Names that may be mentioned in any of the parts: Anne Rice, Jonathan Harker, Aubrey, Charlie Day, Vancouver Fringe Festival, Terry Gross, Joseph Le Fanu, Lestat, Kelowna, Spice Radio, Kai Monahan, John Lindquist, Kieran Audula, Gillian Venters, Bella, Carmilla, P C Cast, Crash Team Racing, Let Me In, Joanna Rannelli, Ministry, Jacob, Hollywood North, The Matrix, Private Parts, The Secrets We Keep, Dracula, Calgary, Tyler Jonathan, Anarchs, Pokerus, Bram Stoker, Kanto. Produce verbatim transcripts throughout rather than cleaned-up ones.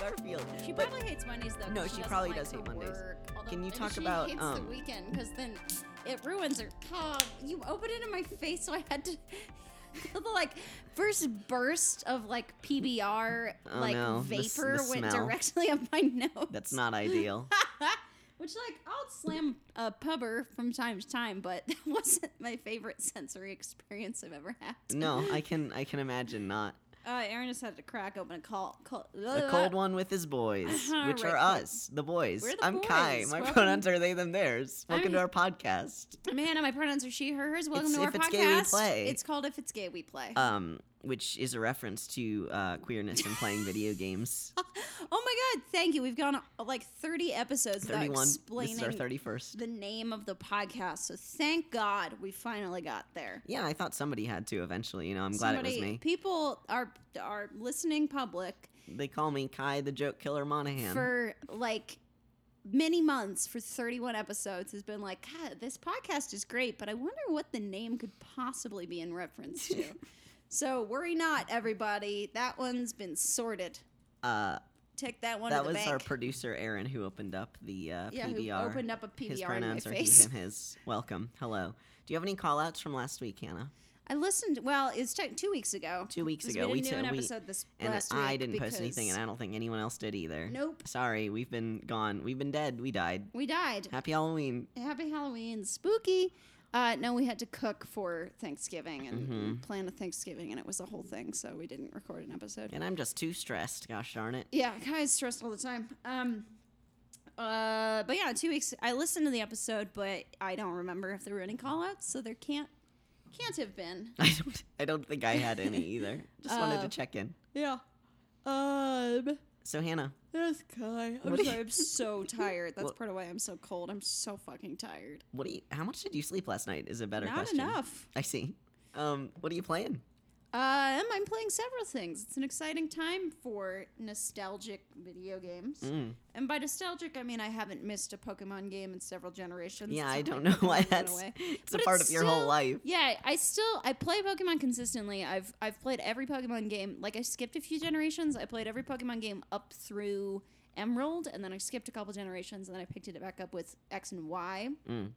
Garfield. She probably but, hates Mondays though. No, she, she probably like does hate Mondays. Although, Can you talk she about hates um, the weekend? Because then it ruins her. Oh, you opened it in my face, so I had to. The like first burst of like P B R oh, like no. vapor the, the went smell. directly up my nose. That's not ideal. Which like I'll slam a pubber from time to time, but that wasn't my favorite sensory experience I've ever had. No, I can I can imagine not. Uh, Aaron just had to crack open a cold, cold, a cold one with his boys, uh-huh, which right. are us, the boys. We're the I'm boys. Kai. My welcome. Pronouns are they, them, theirs. Welcome I'm, to our podcast. I'm Hannah. My pronouns are she, her, hers. Welcome it's, to our if podcast. If it's gay, we play. It's called If It's Gay, We Play. Um, which is a reference to uh, queerness and playing video games. Oh my God! Thank you. We've gone like thirty episodes thirty-one. Without explaining this is our thirty-first. The name of the podcast. So thank God we finally got there. Yeah, I thought somebody had to eventually. You know, I'm glad somebody, it was me. People are are listening public. They call me Kai the Joke Killer Monahan for like many months for thirty-one episodes. Has been like, God, this podcast is great, but I wonder what the name could possibly be in reference to. So worry not, everybody. That one's been sorted. Uh, Take that one. That to the was bank. Our producer Aaron who opened up the uh, yeah, P B R. Yeah, who opened up a P B R his pronouns in my face. Are he and his. Welcome. Hello. Do you have any call-outs from last week, Hannah? I listened. Well, it's two weeks ago. Two weeks ago, we didn't we do t- an episode we, this and last I week didn't post anything, and I don't think anyone else did either. Nope. Sorry, we've been gone. We've been dead. We died. We died. Happy Halloween. Happy Halloween. Spooky. Uh, no, we had to cook for Thanksgiving and mm-hmm. plan a Thanksgiving, and it was a whole thing, so we didn't record an episode. And I'm just too stressed, gosh darn it. Yeah, Kai's stressed all the time. Um, uh, but yeah, two weeks, I listened to the episode, but I don't remember if there were any call-outs, so there can't can't have been. I don't, I don't think I had any either. Just wanted uh, to check in. Yeah. Um... So, Hannah. That's Kai. I'm sorry, I'm so tired. That's well, part of why I'm so cold. I'm so fucking tired. What do you, how much did you sleep last night is a better Not question. Not enough. I see. Um, what are you playing? Um, I'm playing several things. It's an exciting time for nostalgic video games. Mm. And by nostalgic, I mean I haven't missed a Pokemon game in several generations. Yeah, I don't know Pokemon why that's away. It's but a part it's of your still, whole life. Yeah, I still, I play Pokemon consistently. I've I've played every Pokemon game. Like, I skipped a few generations. I played every Pokemon game up through Emerald, and then I skipped a couple generations, and then I picked it back up with X and Y. Mm. I and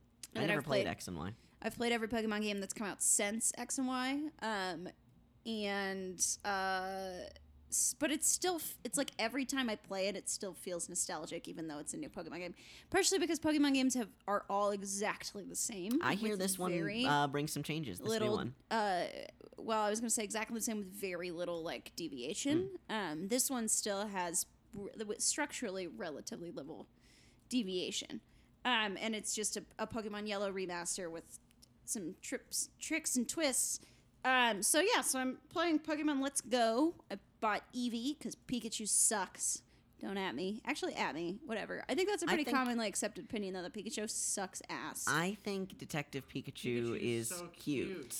never I've played, played X and Y. I've played every Pokemon game that's come out since X and Y. Um... And, uh, but it's still, it's like every time I play it, it still feels nostalgic, even though it's a new Pokemon game. Partially because Pokemon games have are all exactly the same. I hear this one uh, brings some changes, this little, new one. Uh, well, I was going to say exactly the same with very little, like, deviation. Mm. Um, this one still has structurally relatively little deviation. Um, and it's just a, a Pokemon Yellow remaster with some trips, tricks and twists. Um, so, yeah, so I'm playing Pokemon Let's Go. I bought Eevee because Pikachu sucks. Don't at me. Actually, at me. Whatever. I think that's a pretty commonly accepted opinion, though, that Pikachu sucks ass. I think Detective Pikachu is so cute.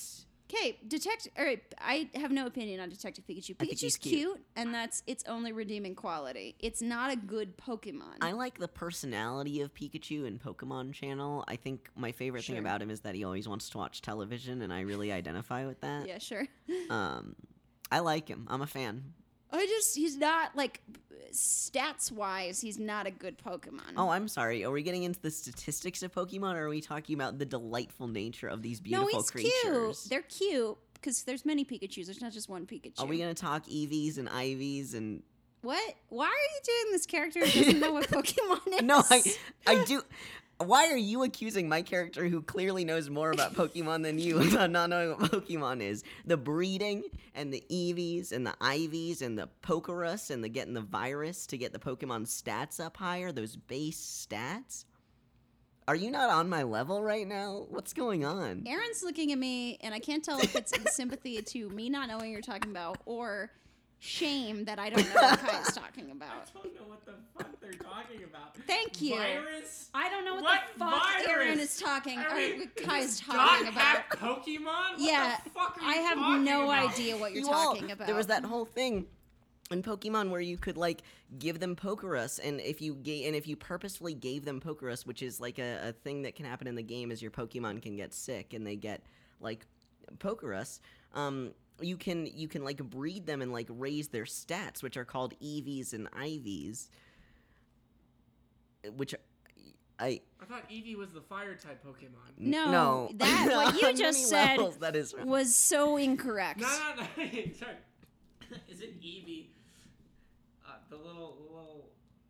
Okay, Detective... All right, I have no opinion on Detective Pikachu. Pikachu's cute. cute, and that's its only redeeming quality. It's not a good Pokemon. I like the personality of Pikachu in Pokemon Channel. I think my favorite sure. thing about him is that he always wants to watch television, and I really identify with that. Yeah, sure. Um, I like him. I'm a fan. I just... He's not, like, stats-wise, he's not a good Pokemon. Oh, I'm sorry. Are we getting into the statistics of Pokemon, or are we talking about the delightful nature of these beautiful no, he's creatures? Cute. They're cute, because there's many Pikachus. There's not just one Pikachu. Are we going to talk Eevees and Ivies and... What? Why are you doing this character who doesn't know what Pokemon is? No, I, I do... Why are you accusing my character who clearly knows more about Pokemon than you about not knowing what Pokemon is? The breeding and the Eevees and the Ivies and the Pokerus and the getting the virus to get the Pokemon stats up higher, those base stats? Are you not on my level right now? What's going on? Aaron's looking at me, and I can't tell if it's in sympathy to me not knowing what you're talking about or... Shame that I don't know what Kai's talking about. I don't know what the fuck they're talking about. Thank you. Virus? I don't know what, what the fuck virus? Aaron is talking I mean, or Kai's talking about. Have Pokemon? What yeah, the fuck are you I have no about? idea what you're you talking all, about. There was that whole thing in Pokemon where you could like give them Pokerus, and if you ga- and if you purposefully gave them Pokerus, which is like a, a thing that can happen in the game, is your Pokemon can get sick and they get like Pokerus. um, you can you can like breed them and like raise their stats, which are called Eevees and Ivies. Which I I thought Eevee was the fire type Pokemon. No, no. that what you just said levels, that is was so incorrect. No, no, no. Sorry. Is it Eevee? Uh, the little little.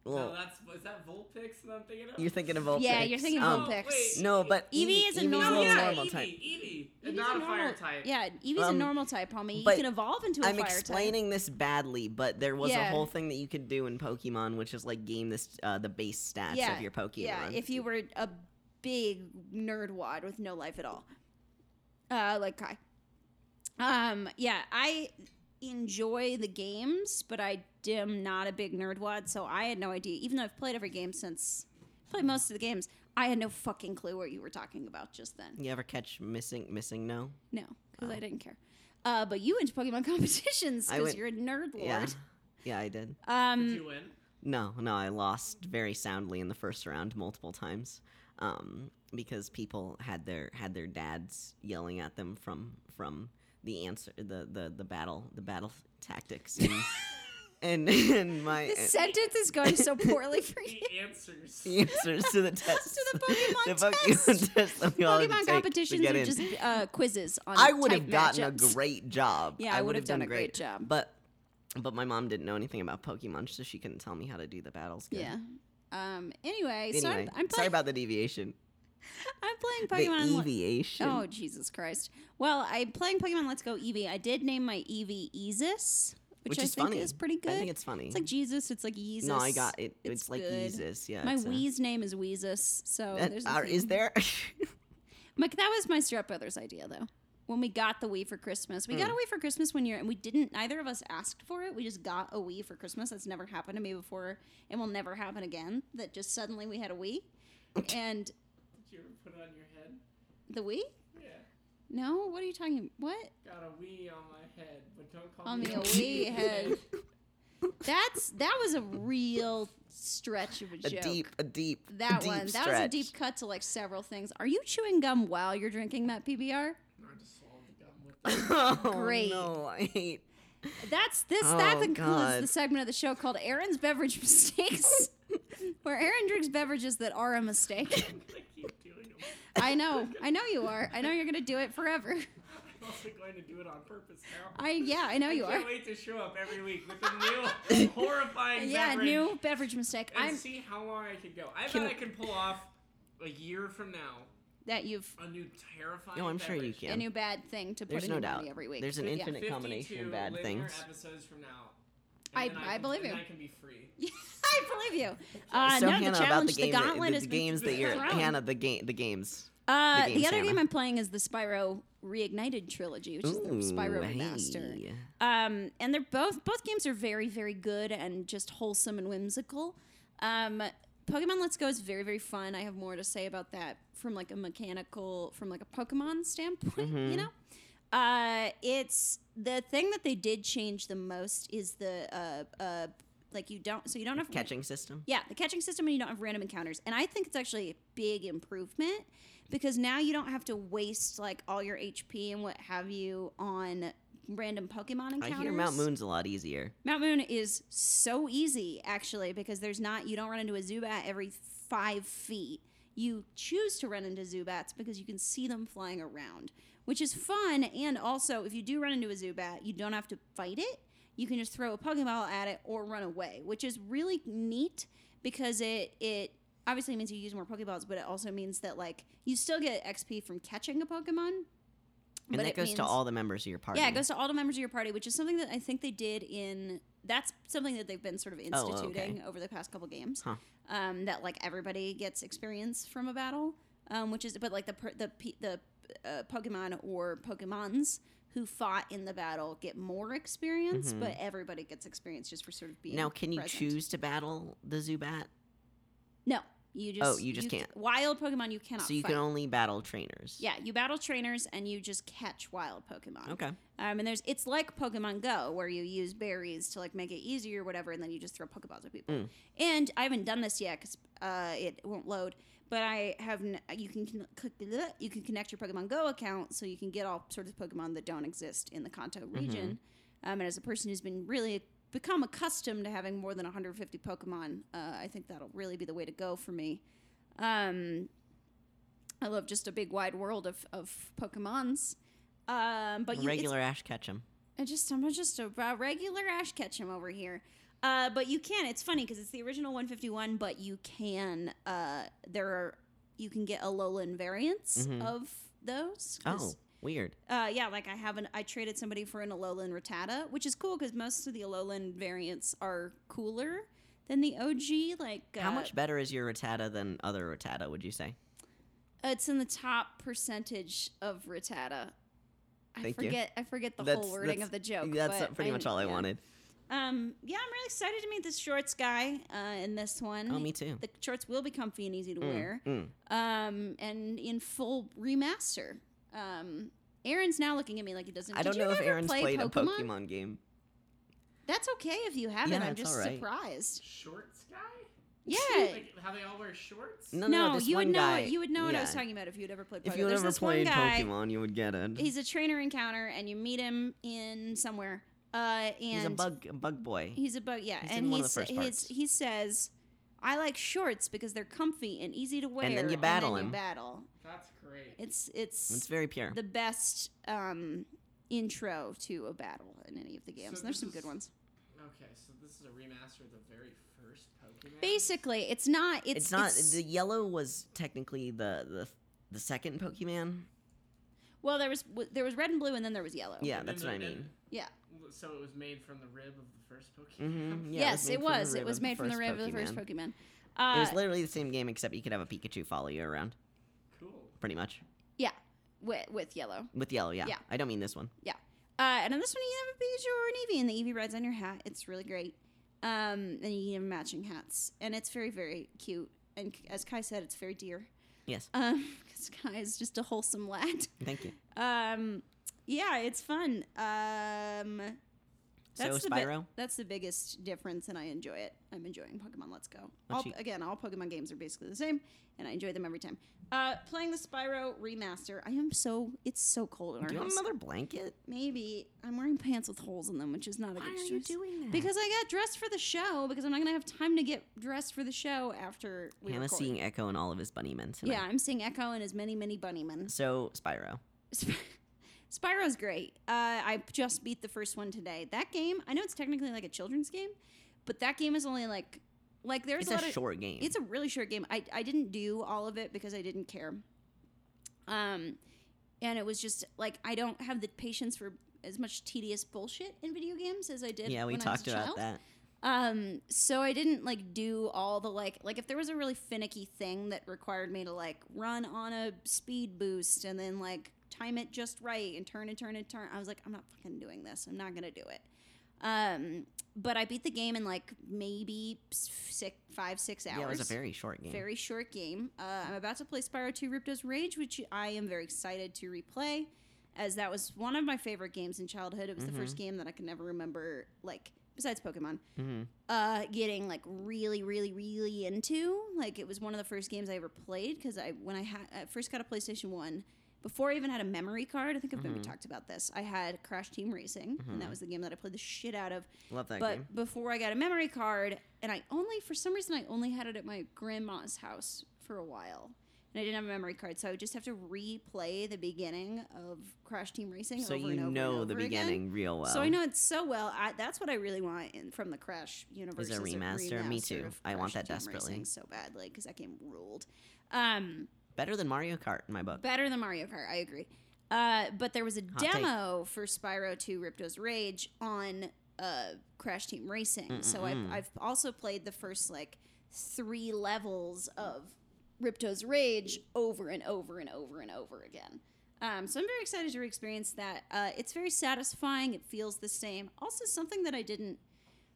Well, no, that's is that Vulpix that I'm thinking of? You're thinking of Vulpix. Yeah, you're thinking of um, Vulpix. No, but Eevee is a normal type. Eevee, Eevee, not a fire type. Yeah, Eevee's um, a normal type, homie. You can evolve into a I'm fire type. I'm explaining this badly, but there was yeah. a whole thing that you could do in Pokemon, which is like game this uh, the base stats yeah, of your Pokemon. Yeah, if you were a big nerdwad with no life at all, uh, like Kai. Um, yeah, I. enjoy the games, but I am not a big nerdwad, so I had no idea. Even though I've played every game since, played most of the games, I had no fucking clue what you were talking about just then. You ever catch missing, missing no? No, because oh. I didn't care. Uh, but you went to Pokemon competitions because you're a nerd lord. Yeah. yeah, I did. Um, did you win? No, no, I lost very soundly in the first round multiple times um, because people had their had their dads yelling at them from from. The answer, the, the, the battle, the battle tactics, and and, and my the sentence is going so poorly for you. The answers, the answers to the test, to the Pokemon the test, Pokemon, test the Pokemon competitions are in. just uh, quizzes on. I would type have gotten matchups. a great job. Yeah, I, I would have done, done a great, great job. But but my mom didn't know anything about Pokemon, so she couldn't tell me how to do the battles. Good. Yeah. Um. Anyway, anyway so I'm, I'm playing. Sorry about the deviation. I'm playing Pokemon. Eviation. Le- oh, Jesus Christ. Well, I'm playing Pokemon Let's Go Eevee. I did name my Eevee Eezus, which, which I think funny. is pretty good. I think it's funny. It's like Jesus. It's like Yeezus. No, I got it. It's, it's like Yeezus. Yeah. My Wii's a... name is Weezus. So that, there's. Are, is there? Mike, that was my stepbrother's idea, though. When we got the Wii for Christmas, we mm. got a Wii for Christmas one year, and we didn't. Neither of us asked for it. We just got a Wii for Christmas. That's never happened to me before, and will never happen again. That just suddenly we had a Wii, and. You ever put it on your head? The Wii? Yeah. No? What are you talking What? Got a Wii on my head, but don't call on me a Wii head. That's that was a real stretch of a, a joke. A deep, a deep, That deep one. Stretch. That was a deep cut to like several things. Are you chewing gum while you're drinking that P B R? No, I just swallowed the gum with it. Great. Oh, no, I hate. That's this. Oh, that concludes God. the segment of the show called Aaron's Beverage Mistakes, where Aaron drinks beverages that are a mistake. I know. I know you are. I know you're going to do it forever. I'm also going to do it on purpose now. I Yeah, I know you I can't are. Can't wait to show up every week with a new horrifying yeah, beverage. Yeah, new beverage mistake. And I'm, see how long I could go. I can bet I can pull off a year from now. That you've... A new terrifying No, I'm beverage. sure you can. A new bad thing to There's put in no your body every week. There's an infinite yeah. combination of bad things. fifty-two episodes from now. I, I, I believe can, you. And I can be free. I believe you. Uh, so no, Hannah, the challenge, about the, game the gauntlet that, the, the games that you're Hannah, the game, the games. Uh, the, games, the other Hannah. game I'm playing is the Spyro Reignited trilogy, which Ooh, is the Spyro hey. Remaster. Um, and they're both both games are very very good and just wholesome and whimsical. Um, Pokemon Let's Go is very very fun. I have more to say about that from like a mechanical, from like a Pokemon standpoint, mm-hmm. you know. Uh, it's the thing that they did change the most is the uh, uh, like you don't so you don't have catching ra- system. Yeah, the catching system, and you don't have random encounters. And I think it's actually a big improvement because now you don't have to waste like all your H P and what have you on random Pokemon encounters. I hear Mount Moon's a lot easier. Mount Moon is so easy actually because there's not you don't run into a Zubat every five feet. You choose to run into Zubats because you can see them flying around, which is fun. And also, if you do run into a Zubat, you don't have to fight it. You can just throw a Pokeball at it or run away, which is really neat because it it obviously means you use more Pokeballs, but it also means that like you still get X P from catching a Pokemon. And but that goes means, to all the members of your party. Yeah, it goes to all the members of your party, which is something that I think they did in... That's something that they've been sort of instituting oh, okay. over the past couple games. Huh. Um, that, like, everybody gets experience from a battle, um, which is... But, like, the the the uh, Pokemon or Pokemons who fought in the battle get more experience, mm-hmm. but everybody gets experience just for sort of being Now, can you present. choose to battle the Zubat? No. You just, oh, you just you, can't. Wild Pokemon, you cannot fight. So you fight. can only battle trainers. Yeah, you battle trainers, and you just catch wild Pokemon. Okay. Um, and there's it's like Pokemon Go, where you use berries to like make it easier or whatever, and then you just throw Pokeballs at people. Mm. And I haven't done this yet because uh, it won't load. But I have n- you can you can connect your Pokemon Go account, so you can get all sorts of Pokemon that don't exist in the Kanto region. Mm-hmm. Um, and as a person who's been really become accustomed to having more than one hundred fifty Pokemon, uh, I think that'll really be the way to go for me. Um, I love just a big wide world of of Pokemons. Um, but you, regular Ash Ketchum. I just I'm just a regular Ash Ketchum over here. Uh, but you can. It's funny because it's the original one fifty-one, but you can. Uh, there are you can get Alolan variants mm-hmm. of those. Oh, weird. Uh, yeah, like I have an. I traded somebody for an Alolan Rattata, which is cool because most of the Alolan variants are cooler than the O G. Like, uh, how much better is your Rattata than other Rattata? Would you say? It's in the top percentage of Rattata. I Thank forget. You. I forget the that's, whole wording of the joke. That's but pretty I, much all I yeah. wanted. Um, yeah, I'm really excited to meet this shorts guy uh, in this one. Oh, me too. The shorts will be comfy and easy to mm, wear, mm. Um, and in full remaster. Um, Aaron's now looking at me like he doesn't. I don't know if Aaron's play played Pokemon? a Pokemon game. That's okay if you haven't. Yeah, I'm just right. surprised. Shorts guy? Yeah. Like how they all wear shorts? No, no, no you, would know, you would know yeah. what I was talking about if you'd ever played Pokemon. If you ever played guy, Pokemon, you would get it. He's a trainer encounter, and you meet him in somewhere. Uh, and he's a bug, a bug boy. He's a bug, yeah. He's and in one of the first parts. He says, "I like shorts because they're comfy and easy to wear." And then you battle and then him. You battle. That's great. It's it's it's very pure. The best um, intro to a battle in any of the games. So and there's some is, good ones. Okay, so this is a remaster of the very first Pokemon. Basically, it's not. It's, it's not. It's, the yellow was technically the the, the second Pokemon. Well, there was w- there was red and blue, and then there was yellow. Yeah, that's what I mean. Yeah. So it was made from the rib of the first Pokemon? Mm-hmm. Yeah, yes, it was. It was made from the rib of the first Pokemon. Uh, it was literally the same game, except you could have a Pikachu follow you around. Cool. Pretty much. Yeah, with, with yellow. With yellow, yeah. yeah. I don't mean this one. Yeah. Uh, and on this one, you can have a Pikachu or an Eevee, and the Eevee rides on your hat. It's really great. Um, and you can have matching hats. And it's very, very cute. And as Kai said, it's very dear. Yes. Um, because Kai is just a wholesome lad. Thank you. Um... Yeah, it's fun. Um, that's so Spyro? The bi- that's the biggest difference, and I enjoy it. I'm enjoying Pokemon Let's Go. All, you- again, all Pokemon games are basically the same, and I enjoy them every time. Uh, playing the Spyro remaster, I am so... It's so cold in our house. Do you want another blanket? Maybe. I'm wearing pants with holes in them, which is not a good choice. Why are you doing that? Because I got dressed for the show, because I'm not going to have time to get dressed for the show after we Hannah's record. Seeing Echo and all of his bunny men tonight. Yeah, I'm seeing Echo and his many, many bunny men. So, Spyro. Spyro. Spyro's great. Uh, I just beat the first one today. That game, I know it's technically like a children's game, but that game is only like, like there's it's a lot of... It's a short game. It's a really short game. I, I didn't do all of it because I didn't care. Um, and it was just like, I don't have the patience for as much tedious bullshit in video games as I did yeah, when I was a child. Yeah, we talked about that. Um, so I didn't like do all the like, like if there was a really finicky thing that required me to like run on a speed boost and then like time it just right and turn and turn and turn. I was like, I'm not fucking doing this. I'm not going to do it. Um, but I beat the game in like maybe six, five, six hours. Yeah, it was a very short game. Very short game. Uh, I'm about to play Spyro two Ripto's Rage, which I am very excited to replay as that was one of my favorite games in childhood. It was mm-hmm. the first game that I can never remember, like, besides Pokemon, mm-hmm. uh, getting like really, really, really into. Like it was one of the first games I ever played because I when I, ha- I first got a PlayStation one, before I even had a memory card, I think I've mm-hmm. maybe talked about this, I had Crash Team Racing, mm-hmm. and that was the game that I played the shit out of. Love that but game. But before I got a memory card, and I only, for some reason, I only had it at my grandma's house for a while, and I didn't have a memory card, so I would just have to replay the beginning of Crash Team Racing so over and over So you know and over the beginning again. Real well. So I know it so well. I, that's what I really want in, from the Crash universe. Is a remaster? A remaster Me too. I want that Team desperately. Racing so badly, because that game ruled. Um... Better than Mario Kart in my book. Better than Mario Kart, I agree. Uh, but there was a Hot demo take. for Spyro two Ripto's Rage on uh, Crash Team Racing. Mm-mm-mm. So I've, I've also played the first like three levels of Ripto's Rage over and over and over and over again. Um, so I'm very excited to re-experience that. Uh, it's very satisfying. It feels the same. Also something that I didn't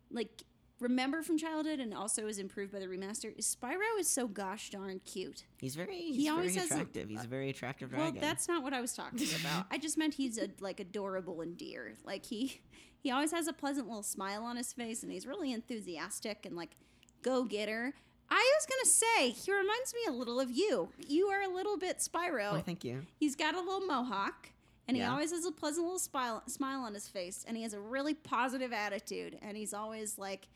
like remember from childhood and also is improved by the remaster is Spyro is so gosh darn cute. He's very he's he always very attractive. A, he's a very attractive dragon. Well, that's not what I was talking about. I just meant he's a, like adorable and dear. Like he he always has a pleasant little smile on his face and he's really enthusiastic and like go-getter. I was going to say, he reminds me a little of you. You are a little bit Spyro. Oh, thank you. He's got a little mohawk, and yeah. he always has a pleasant little smile, smile on his face, and he has a really positive attitude, and he's always like,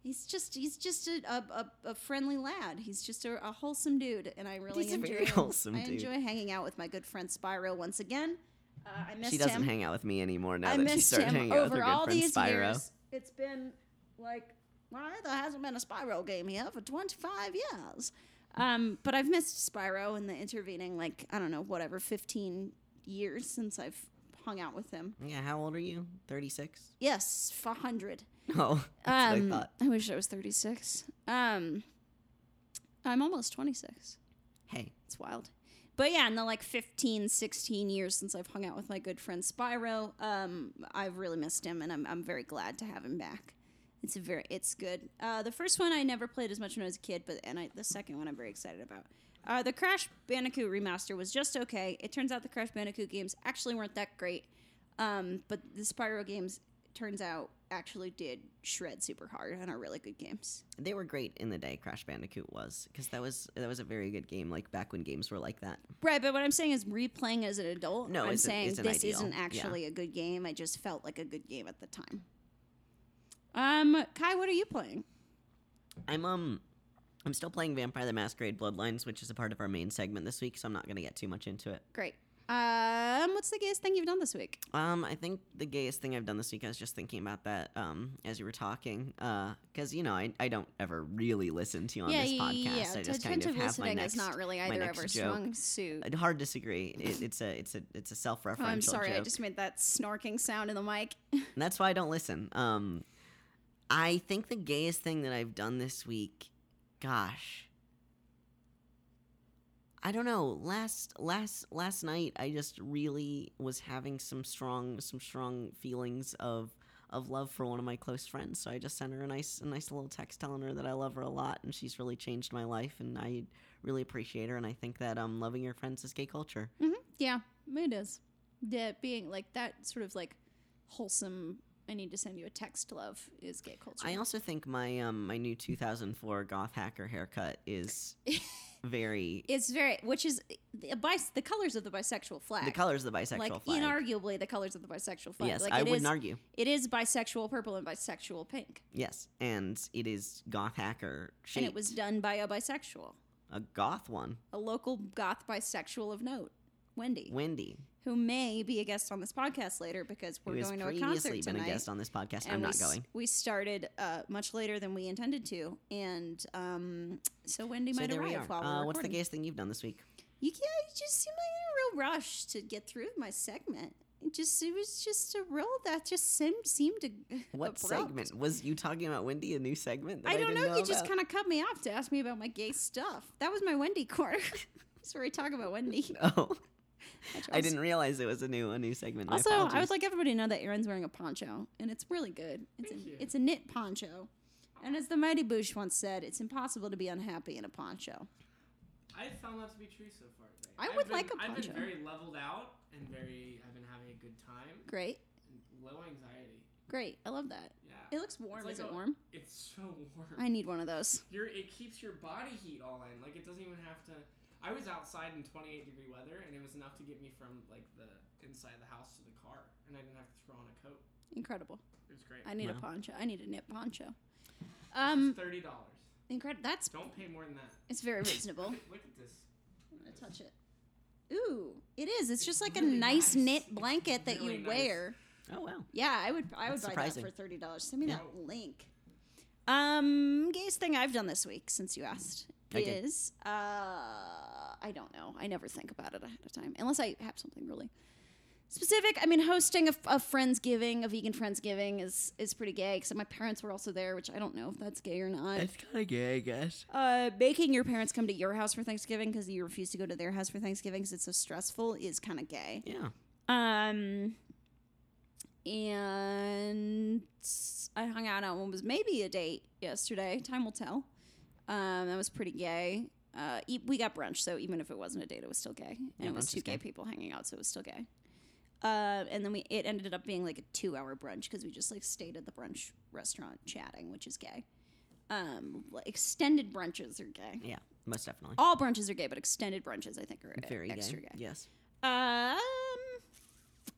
he's just he's just a a, a friendly lad. He's just a, a wholesome dude, and I really he's enjoy, a very wholesome I enjoy dude. hanging out with my good friend Spyro once again. Uh, I missed him. She doesn't him. hang out with me anymore now I that she started hanging out with her good friend Spyro. Over all these years, it's been like... Well, there hasn't been a Spyro game here for twenty-five years. Um, but I've missed Spyro in the intervening, like, I don't know, whatever, fifteen years since I've hung out with him. Yeah, how old are you? thirty-six? Yes, one hundred. Oh, that's um, what I thought. I wish I was thirty-six. Um, I'm almost twenty-six. Hey. It's wild. But yeah, in the like fifteen, sixteen years since I've hung out with my good friend Spyro, um, I've really missed him, and I'm, I'm very glad to have him back. It's a very, it's good. Uh, the first one I never played as much when I was a kid, but and I, the second one I'm very excited about. Uh, the Crash Bandicoot remaster was just okay. It turns out the Crash Bandicoot games actually weren't that great, um, but the Spyro games, turns out, actually did shred super hard and are really good games. They were great in the day Crash Bandicoot was, because that was that was a very good game, like back when games were like that. Right, but what I'm saying is replaying as an adult, no, I'm it's saying an, it's this ideal. Isn't actually yeah. a good game. I just felt like a good game at the time. Um, Kai, what are you playing? I'm um, I'm still playing Vampire: The Masquerade Bloodlines, which is a part of our main segment this week, so I'm not going to get too much into it. Great. Um, what's the gayest thing you've done this week? Um, I think the gayest thing I've done this week, I was just thinking about that um, as you were talking, because, uh, you know, I, I don't ever really listen to you on yeah, this podcast. Yeah, yeah. I just kind of have my next, not really either of our strong suit. Hard disagree. It, it's a it's a, it's a self-referential oh, I'm sorry. Joke. I just made that snorking sound in the mic. That's why I don't listen. Um... I think the gayest thing that I've done this week, gosh, I don't know. Last last last night, I just really was having some strong some strong feelings of of love for one of my close friends. So I just sent her a nice a nice little text telling her that I love her a lot, and she's really changed my life, and I really appreciate her. And I think that um, loving your friends is gay culture. Mm-hmm. Yeah, it is. That being like that sort of like wholesome. I need to send you a text. Love is gay culture. I also think my um, my new two thousand four goth hacker haircut is very. It's very, which is the, bis- the colors of the bisexual flag. The colors of the bisexual like, flag. Inarguably, the colors of the bisexual flag. Yes, like, I wouldn't is, argue. It is bisexual purple and bisexual pink. Yes, and it is goth hacker shaped. And it was done by a bisexual. A goth one. A local goth bisexual of note, Wendy. Wendy. Who may be a guest on this podcast later because we're going to a concert tonight. Who has previously been a guest on this podcast. And I'm not we, going. We started uh, much later than we intended to, and um, so Wendy so might arrive we while we're uh, recording. What's the gayest thing you've done this week? You, yeah, you just seemed like in a real rush to get through my segment. It just it was just a real that just seemed seemed to. What abrupt. Segment was you talking about, Wendy? A new segment? That I don't I didn't know. know. You about? Just kind of cut me off to ask me about my gay stuff. That was my Wendy corner. That's where we talk about Wendy. Oh. I didn't realize it was a new a new segment. Also, I would like everybody to know that Erin's wearing a poncho, and it's really good. It's Thank a, you. It's a knit poncho, and as the Mighty Boosh once said, it's impossible to be unhappy in a poncho. I found that to be true so far today. I I've would been, like a poncho. I've been very leveled out and very. I've been having a good time. Great. Low anxiety. Great. I love that. Yeah. It looks warm. Like Is a, it warm? It's so warm. I need one of those. You're, it keeps your body heat all in. Like it doesn't even have to. I was outside in twenty-eight degree weather, and it was enough to get me from like the inside of the house to the car, and I didn't have to throw on a coat. Incredible. It was great. I need wow. a poncho. I need a knit poncho. Um, thirty dollars. Incredible. That's don't pay more than that. It's very reasonable. Look, at, look at this. I'm gonna touch it. Ooh, it is. It's, it's just like really a nice, nice knit blanket that really you nice. Wear. Oh wow. Yeah, I would. I That's would buy surprising. That for thirty dollars. Send me yeah. that link. Um, gayest thing I've done this week since you asked. I is uh, I don't know. I never think about it ahead of time unless I have something really specific. I mean, hosting a, a Friendsgiving, a vegan Friendsgiving, is is pretty gay. Except my parents were also there, which I don't know if that's gay or not. It's kind of gay, I guess. Uh, making your parents come to your house for Thanksgiving because you refuse to go to their house for Thanksgiving because it's so stressful is kind of gay. Yeah. Um. And I hung out on what was maybe a date yesterday. Time will tell. Um, that was pretty gay. Uh, e- we got brunch, so even if it wasn't a date, it was still gay. And yeah, it was two gay, gay people hanging out, so it was still gay. Uh, and then we it ended up being like a two hour brunch because we just like stayed at the brunch restaurant chatting, which is gay. Um, extended brunches are gay. Yeah, most definitely. All brunches are gay, but extended brunches, I think, are very extra gay. gay. Yes. Um, I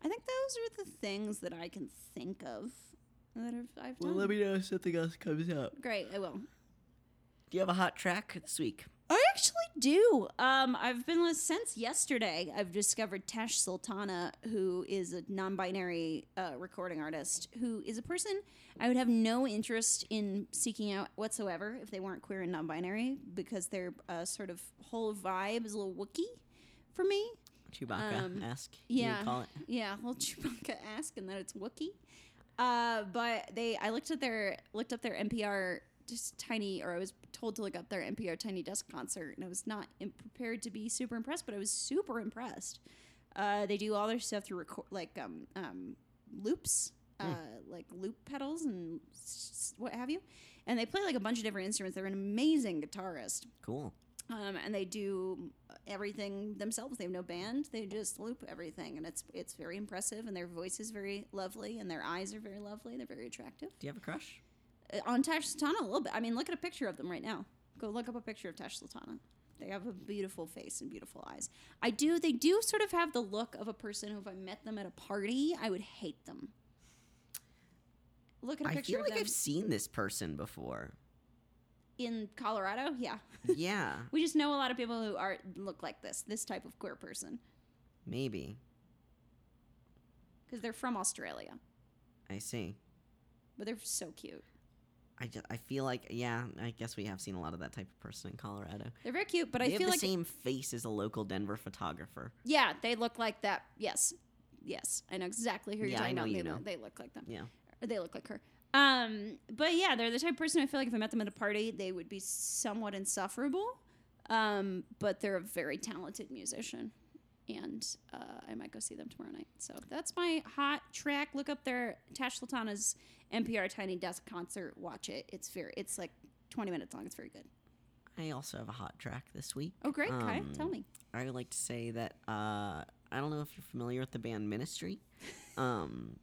think those are the things that I can think of that I've done. Well, let me know if something else comes out. Great, I will. Do you have a hot track this week? I actually do. Um, I've been since yesterday. I've discovered Tash Sultana, who is a non-binary uh, recording artist, who is a person I would have no interest in seeking out whatsoever if they weren't queer and non-binary, because their uh, sort of whole vibe is a little Wookiee for me. Chewbacca-esque, um, yeah, you call it. Yeah, well, Chewbacca-esque, and then it's Wookiee. Uh, but they, I looked at their looked up their N P R. Just tiny, or I was told to look up their N P R Tiny Desk concert, and I was not in, prepared to be super impressed, but I was super impressed. Uh, they do all their stuff through record, like um, um, loops, uh, mm. like loop pedals and what have you, and they play like a bunch of different instruments. They're an amazing guitarist. Cool. Um, and they do everything themselves. They have no band. They just loop everything, and it's it's very impressive. And their voice is very lovely, and their eyes are very lovely. They're very attractive. Do you have a crush on Tash Sultana? A little bit. I mean, look at a picture of them right now. Go look up a picture of Tash Sultana. They have a beautiful face and beautiful eyes. I do. They do sort of have the look of a person who, if I met them at a party, I would hate them. Look at a I picture of them. I feel like I've seen this person before. In Colorado? Yeah. Yeah. We just know a lot of people who are look like this. This type of queer person. Maybe. Because they're from Australia. I see. But they're so cute. I, just, I feel like, yeah, I guess we have seen a lot of that type of person in Colorado. They're very cute, but they I feel like... They have the same face as a local Denver photographer. Yeah, they look like that. Yes. Yes. I know exactly who you're yeah, talking about. You know. They look like them. Yeah. Or they look like her. Um, but yeah, they're the type of person I feel like if I met them at a party, they would be somewhat insufferable. Um, but they're a very talented musician. And uh, I might go see them tomorrow night. So that's my hot track. Look up their Tash Sultana's N P R Tiny Desk concert. Watch it. It's very. It's like twenty minutes long. It's very good. I also have a hot track this week. Oh, great, um, Kai. Tell me. I would like to say that uh, I don't know if you're familiar with the band Ministry, um,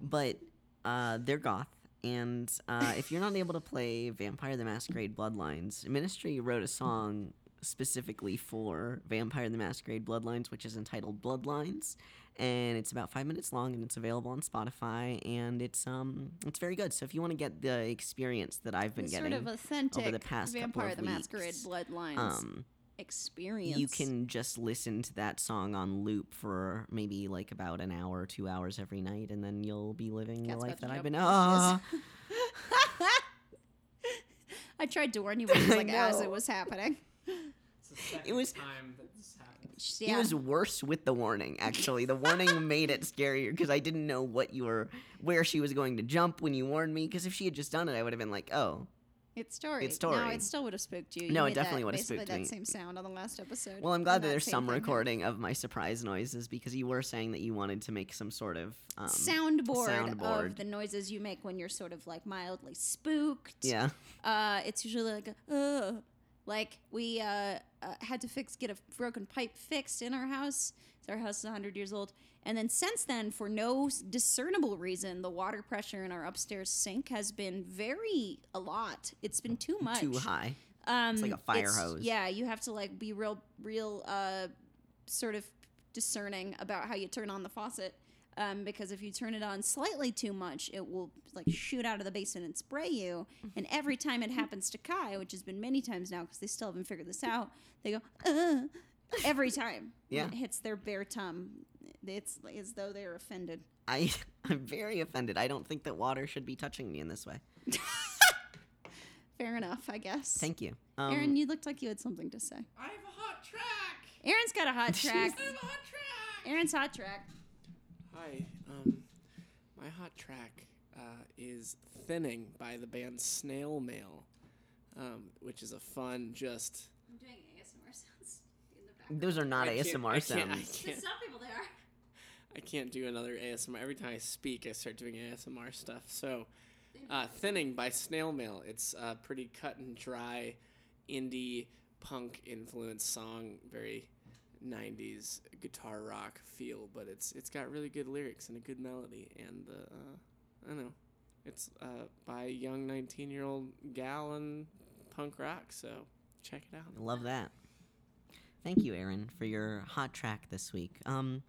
but uh, they're goth. And uh, if you're not able to play Vampire: The Masquerade Bloodlines, Ministry wrote a song specifically for Vampire: The Masquerade Bloodlines, which is entitled Bloodlines, and it's about five minutes long, and it's available on Spotify, and it's um it's very good. So if you want to get the experience that I've been it's getting sort of authentic over the past Vampire: couple of the weeks, Masquerade Bloodlines um, experience, you can just listen to that song on loop for maybe like about an hour or two hours every night, and then you'll be living Cat's the life that I've been. Ah. Oh. I tried to warn you, like as it was happening. It was time that this happens. Yeah. It was worse with the warning, actually. The warning made it scarier because I didn't know what you were, where she was going to jump when you warned me. Because if she had just done it, I would have been like, oh, it's story. It's story. No, it still would have spooked you. you no, it definitely would have spooked that me. Basically, that same sound on the last episode. Well, I'm glad that, that there's some recording happened. Of my surprise noises, because you were saying that you wanted to make some sort of um, soundboard sound of the noises you make when you're sort of like mildly spooked. Yeah. Uh, it's usually like, oh. Like, we uh, uh, had to fix, get a broken pipe fixed in our house. So our house is one hundred years old. And then since then, for no discernible reason, the water pressure in our upstairs sink has been very a lot. It's been too much. Too high. Um, it's like a fire hose. Yeah, you have to, like, be real, real uh, sort of discerning about how you turn on the faucet. Um, because if you turn it on slightly too much, it will like shoot out of the basin and spray you. And every time it happens to Kai, which has been many times now because they still haven't figured this out, they go, ugh, every time yeah. it hits their bare tum. It's as though they're offended. I, I'm very offended. I don't think that water should be touching me in this way. Fair enough, I guess. Thank you. Um, Aaron, you looked like you had something to say. I have a hot track. Aaron's got a hot track. I have a hot track. Aaron's hot track. Hi, um, my hot track uh, is Thinning by the band Snail Mail, um, which is a fun, just... I'm doing A S M R sounds in the background. Those are not I A S M R sounds. I can't, I can't, some people they are. I can't do another A S M R. Every time I speak, I start doing A S M R stuff. So, uh, Thinning by Snail Mail. It's a pretty cut and dry, indie, punk-influenced song, very... nineties guitar rock feel, but it's it's got really good lyrics and a good melody, and the uh, I don't know, It's uh, by a young nineteen-year-old gal in punk rock, so check it out. Love that. Thank you, Aaron, for your hot track this week. Um,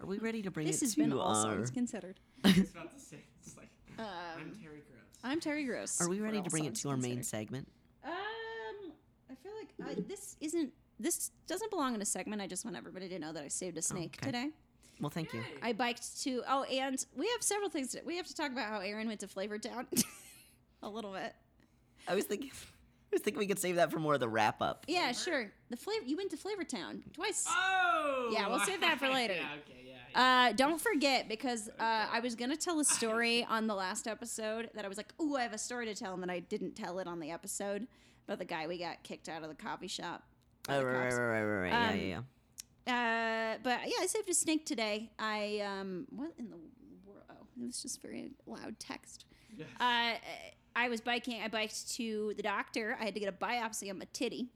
are we ready to bring this it to This has been all our... songs considered. I was about to say, it's like, um, I'm Terry Gross. I'm Terry Gross. Are we ready to bring it to our considered. main segment? Um, I feel like I, this isn't, this doesn't belong in a segment. I just want everybody to know that I saved a snake oh, okay. today. Well, thank Yay. you. I biked to, oh, and we have several things. To, we have to talk about how Aaron went to Flavor Town a little bit. I was thinking... I was thinking we could save that for more of the wrap-up. Yeah, sure. The flavor You went to Flavortown twice. Oh! Yeah, we'll save that for later. yeah, okay, yeah. yeah. Uh, don't forget, because uh, okay. I was going to tell a story on the last episode that I was like, ooh, I have a story to tell, and then I didn't tell it on the episode about the guy we got kicked out of the coffee shop. Oh, right, right, right, right, right. Um, yeah, yeah, yeah. Uh, but, yeah, I saved a snake today. I, um, what in the world? Oh, it was just very loud text. Yes. Uh... I was biking. I biked to the doctor. I had to get a biopsy on my titty.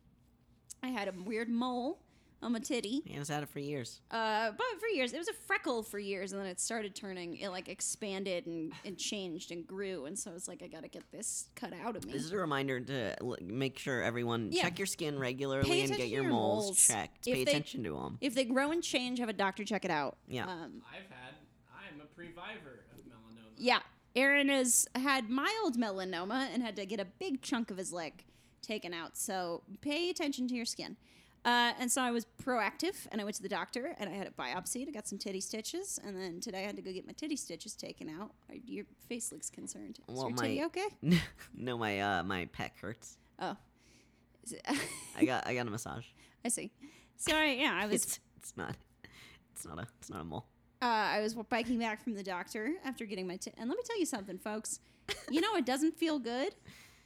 I had a weird mole on my titty. Yeah, I was at it for years. Uh, but for years. It was a freckle for years, and then it started turning. It, like, expanded and, and changed and grew, and so I was like, I got to get this cut out of me. This is a reminder to make sure everyone yeah. check your skin regularly and get your moles, moles checked. If Pay they, attention to them. If they grow and change, have a doctor check it out. Yeah. Um, I've had, I'm a previver of melanoma. Yeah. Aaron has had mild melanoma and had to get a big chunk of his leg taken out. So pay attention to your skin. Uh, and so I was proactive, and I went to the doctor, and I had a biopsy. I got some titty stitches, and then today I had to go get my titty stitches taken out. Your face looks concerned. Is well, your titty my, okay? No, my uh, my pec hurts. Oh, Is it I got I got a massage. I see. Sorry, yeah, I was. It's, it's not. It's not a. It's not a mole. Uh, I was biking back from the doctor after getting my... T- and let me tell you something, folks. You know it doesn't feel good?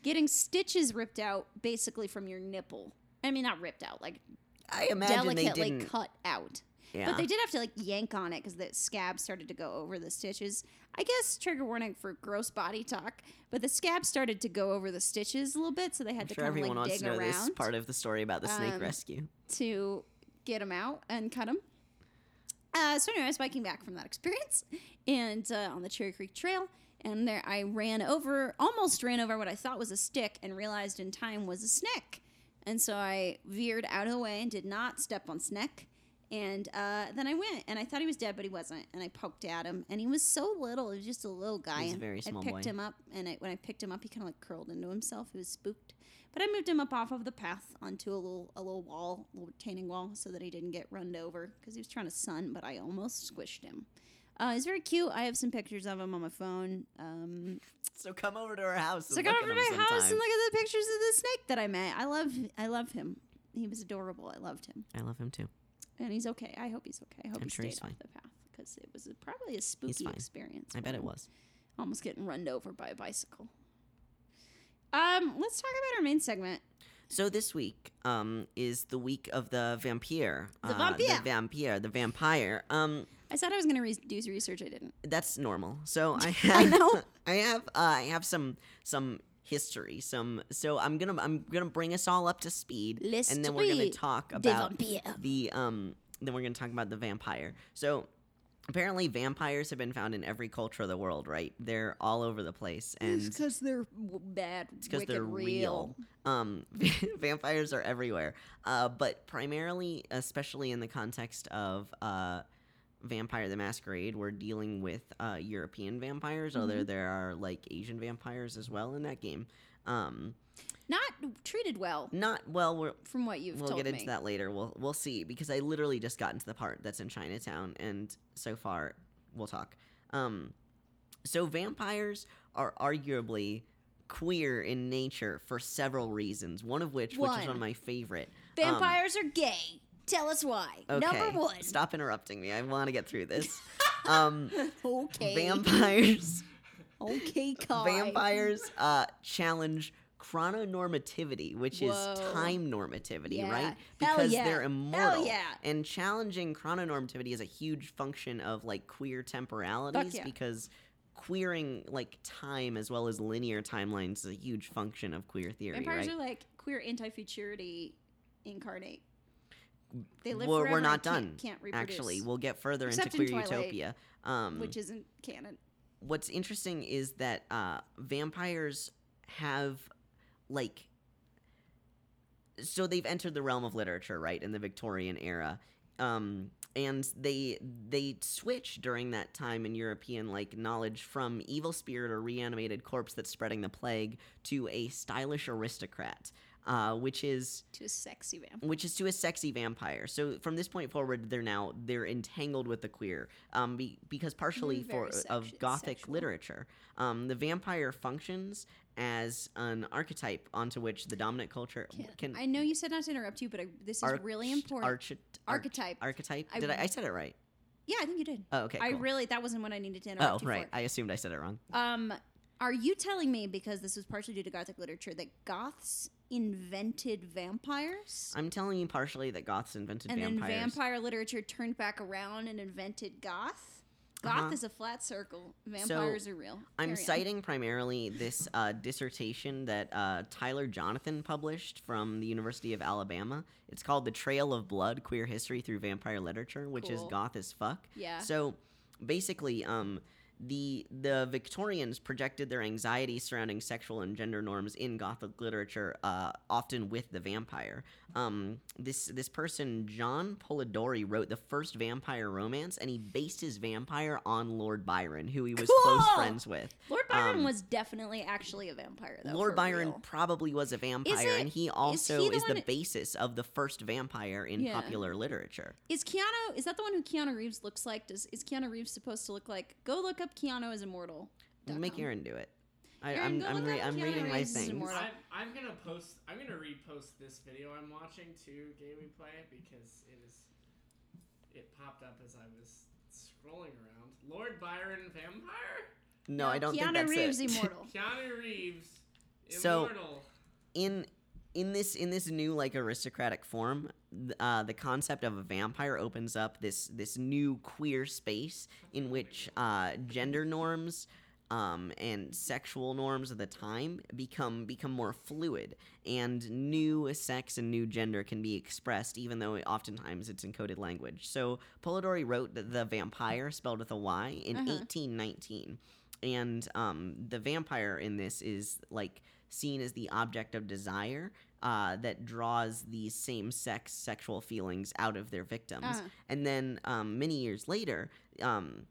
Getting stitches ripped out basically from your nipple. I mean, not ripped out, like I imagine delicately they didn't... cut out. Yeah. But they did have to like yank on it because the scab started to go over the stitches. I guess trigger warning for gross body talk, but the scab started to go over the stitches a little bit, so they had I'm to sure kind of like dig around. Everyone wants to know this part of the story about the snake um, rescue. To get them out and cut them. Uh, so anyway, I was biking back from that experience and uh, on the Cherry Creek Trail, and there I ran over, almost ran over what I thought was a stick and realized in time was a snake. And so I veered out of the way and did not step on snake. And uh, then I went, and I thought he was dead, but he wasn't. And I poked at him, and he was so little. He was just a little guy. He's a very small boy. I picked him up, and I, when I picked him up, he kind of like curled into himself. He was spooked. But I moved him up off of the path onto a little a little wall, a little retaining wall, so that he didn't get run over because he was trying to sun, but I almost squished him. Uh, he's very cute. I have some pictures of him on my phone. Um, so come over to our house. So come over to my sometime. house and look at the pictures of the snake that I met. I love, I love him. He was adorable. I loved him. I love him too. And he's okay. I hope he's okay. I hope I'm he sure stayed off fine. the path because it was a, probably a spooky experience. I bet it was. Almost getting run over by a bicycle. Um, let's talk about our main segment. So this week um, is the week of the vampire. The vampire. Uh, the vampire. The vampire. Um, I said I was going to re- do some research. I didn't. That's normal. So I have. I know. I have. Uh, I have some some history. Some. So I'm gonna I'm gonna bring us all up to speed. List and then we're gonna talk about the um. Then we're gonna talk about the vampire. So. Apparently, vampires have been found in every culture of the world, right? They're all over the place. And it's because they're bad, it's because they're real. real. Um, vampires are everywhere. Uh, but primarily, especially in the context of uh, Vampire the Masquerade, we're dealing with uh, European vampires, mm-hmm. although there are, like, Asian vampires as well in that game. Um, not treated well. Not well. We're, from what you've we'll told me. We'll get into that later. We'll we'll see because I literally just got into the part that's in Chinatown, and so far we'll talk. Um, so vampires are arguably queer in nature for several reasons. One of which, one. which is one of my favorite, vampires um, are gay. Tell us why. Okay. Number one. Stop interrupting me. I want to get through this. um, okay. Vampires. Okay, Kai. Vampires uh, challenge chrononormativity, which Whoa. is time normativity, yeah. right? Because yeah. they're immortal. Yeah. And challenging chrononormativity is a huge function of, like, queer temporalities yeah. because queering, like, time as well as linear timelines is a huge function of queer theory, Vampires right? are, like, queer anti-futurity incarnate. They live well, forever we're not done, can't, can't reproduce. Actually, we'll get further Except into queer in Twilight, utopia. Um, which isn't canon. what's interesting is that uh, vampires have, like, so they've entered the realm of literature, right, in the Victorian era, um, and they they switch during that time in European, like, knowledge from evil spirit or reanimated corpse that's spreading the plague to a stylish aristocrat. Uh, which is to a sexy vampire. Which is to a sexy vampire. So from this point forward, they're now they're entangled with the queer, um, be, because partially mm, for sexu- of Gothic sexual. literature, um, the vampire functions as an archetype onto which the dominant culture can. can I know you said not to interrupt you, but I, this is arch, really important. Arch, arch, archetype. Archetype. Did I, I? I said it right. Yeah, I think you did. Oh, okay. Cool. I really that wasn't what I needed to interrupt. Oh, you right. For. I assumed I said it wrong. Um, are you telling me, because this was partially due to Gothic literature, that Goths invented vampires? I'm telling you partially that Goths invented and vampires. And then vampire literature turned back around and invented Goth. Goth uh-huh. is a flat circle. Vampires so are real. Carry I'm on. citing primarily this uh, dissertation that uh, Tyler Jonathan published from the University of Alabama. It's called The Trail of Blood, Queer History Through Vampire Literature, which cool. is goth as fuck. Yeah. So basically, um... The the Victorians projected their anxiety surrounding sexual and gender norms in Gothic literature, uh, often with the vampire. Um, this this person, John Polidori, wrote the first vampire romance, and he based his vampire on Lord Byron, who he was cool. close friends with. Lord Byron um, was definitely actually a vampire, though. Lord Byron real. probably was a vampire, it, and he also is, he the, is the basis of the first vampire in yeah. popular literature. Is Keanu, is that the one who Keanu Reeves looks like? Does Is Keanu Reeves supposed to look like, go look up Keanu is immortal. Make Aaron do it. I, Aaron, I'm I'm, re- I'm reading my things. I'm, I'm gonna post. I'm gonna repost this video I'm watching to Game We Play because it is. It popped up as I was scrolling around. Lord Byron vampire? No, no I don't Keanu think that's Reeves it. Immortal. Keanu Reeves immortal. So in in this in this new like aristocratic form. Uh, the concept of a vampire opens up this this new queer space in which uh, gender norms um, and sexual norms of the time become become more fluid, and new sex and new gender can be expressed, even though oftentimes it's encoded language. So Polidori wrote The Vampire, spelled with a Y, in uh-huh. eighteen nineteen, and um, the vampire in this is like seen as the object of desire. Uh, that draws the same-sex sexual feelings out of their victims. Uh-huh. And then um, many years later, um,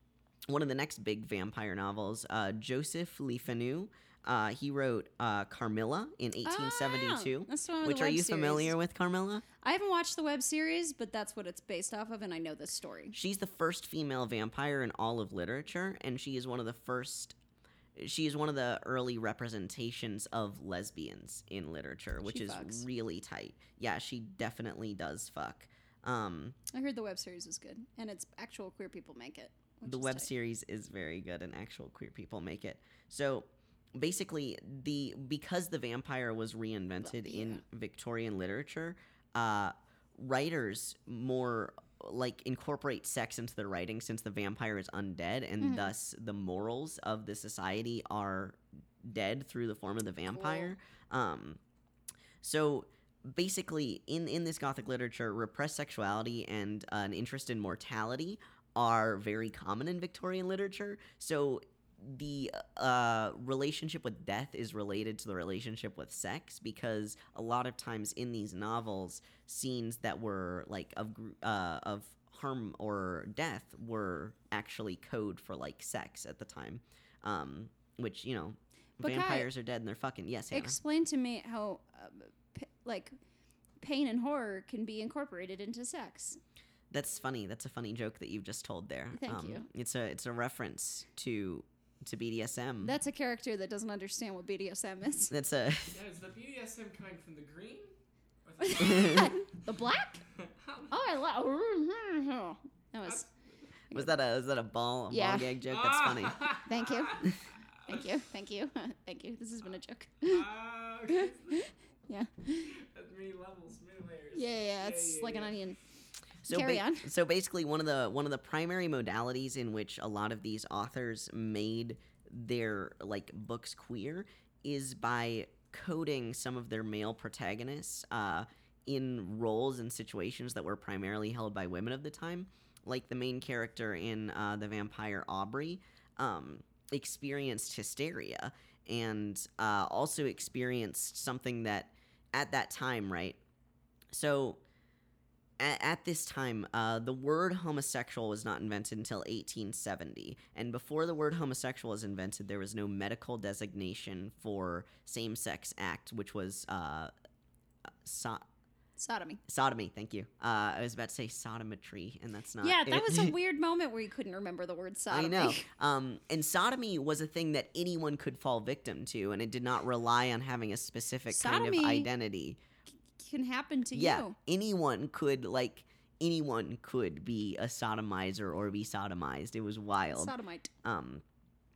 one of the next big vampire novels, uh, Joseph Le Fanu, uh, he wrote uh, Carmilla in eighteen seventy-two. Oh, that's the one with which the web are you series. Familiar with Carmilla? I haven't watched the web series, but that's what it's based off of, and I know this story. She's the first female vampire in all of literature, and she is one of the first... She is one of the early representations of lesbians in literature, which is really tight. Yeah, she definitely does fuck. Um, I heard the web series was good, and it's actual queer people make it. The web series is very good, and actual queer people make it. So basically, the because the vampire was reinvented well, yeah. in Victorian literature, uh, writers more... like incorporate sex into their writing since the vampire is undead and mm-hmm. thus the morals of the society are dead through the form of the vampire. Cool. Um, so basically in, in this Gothic literature, repressed sexuality and uh, an interest in mortality are very common in Victorian literature. So the uh, relationship with death is related to the relationship with sex because a lot of times in these novels, scenes that were like of uh, of harm or death were actually code for like sex at the time, um, which you know, but vampires Kai, are dead and they're fucking yes. Hannah. Explain to me how uh, p- like pain and horror can be incorporated into sex. That's funny. That's a funny joke that you've just told there. Thank um, you. It's a it's a reference to. To B D S M. That's a character that doesn't understand what B D S M is. That's a... Yeah, is the B D S M kind from the green? Or the, the black? Oh, I love... That was... Was that a, was that a ball, a yeah. ball gag joke? That's funny. Thank you. Thank you. Thank you. Thank you. This has been a joke. Uh, okay. Yeah. That's many levels, many layers. Yeah, yeah, yeah it's yeah, like yeah. an onion. So Carry ba- on. So basically, one of the one of the primary modalities in which a lot of these authors made their like books queer is by coding some of their male protagonists uh, in roles and situations that were primarily held by women of the time, like the main character in uh, The Vampire Aubrey. Um, experienced hysteria and uh, also experienced something that at that time, right? So at, at this time, uh, the word homosexual was not invented until eighteen seventy. And before the word homosexual was invented, there was no medical designation for same-sex act, which was uh, so- sodomy. Sodomy, thank you. Uh, I was about to say sodometry, and that's not Yeah, that it. was a weird moment where you couldn't remember the word sodomy. I know. Um, and sodomy was a thing that anyone could fall victim to, and it did not rely on having a specific sodomy kind of identity. Can happen to yeah, you. Yeah, anyone could, like, anyone could be a sodomizer or be sodomized. It was wild. Sodomite. Um,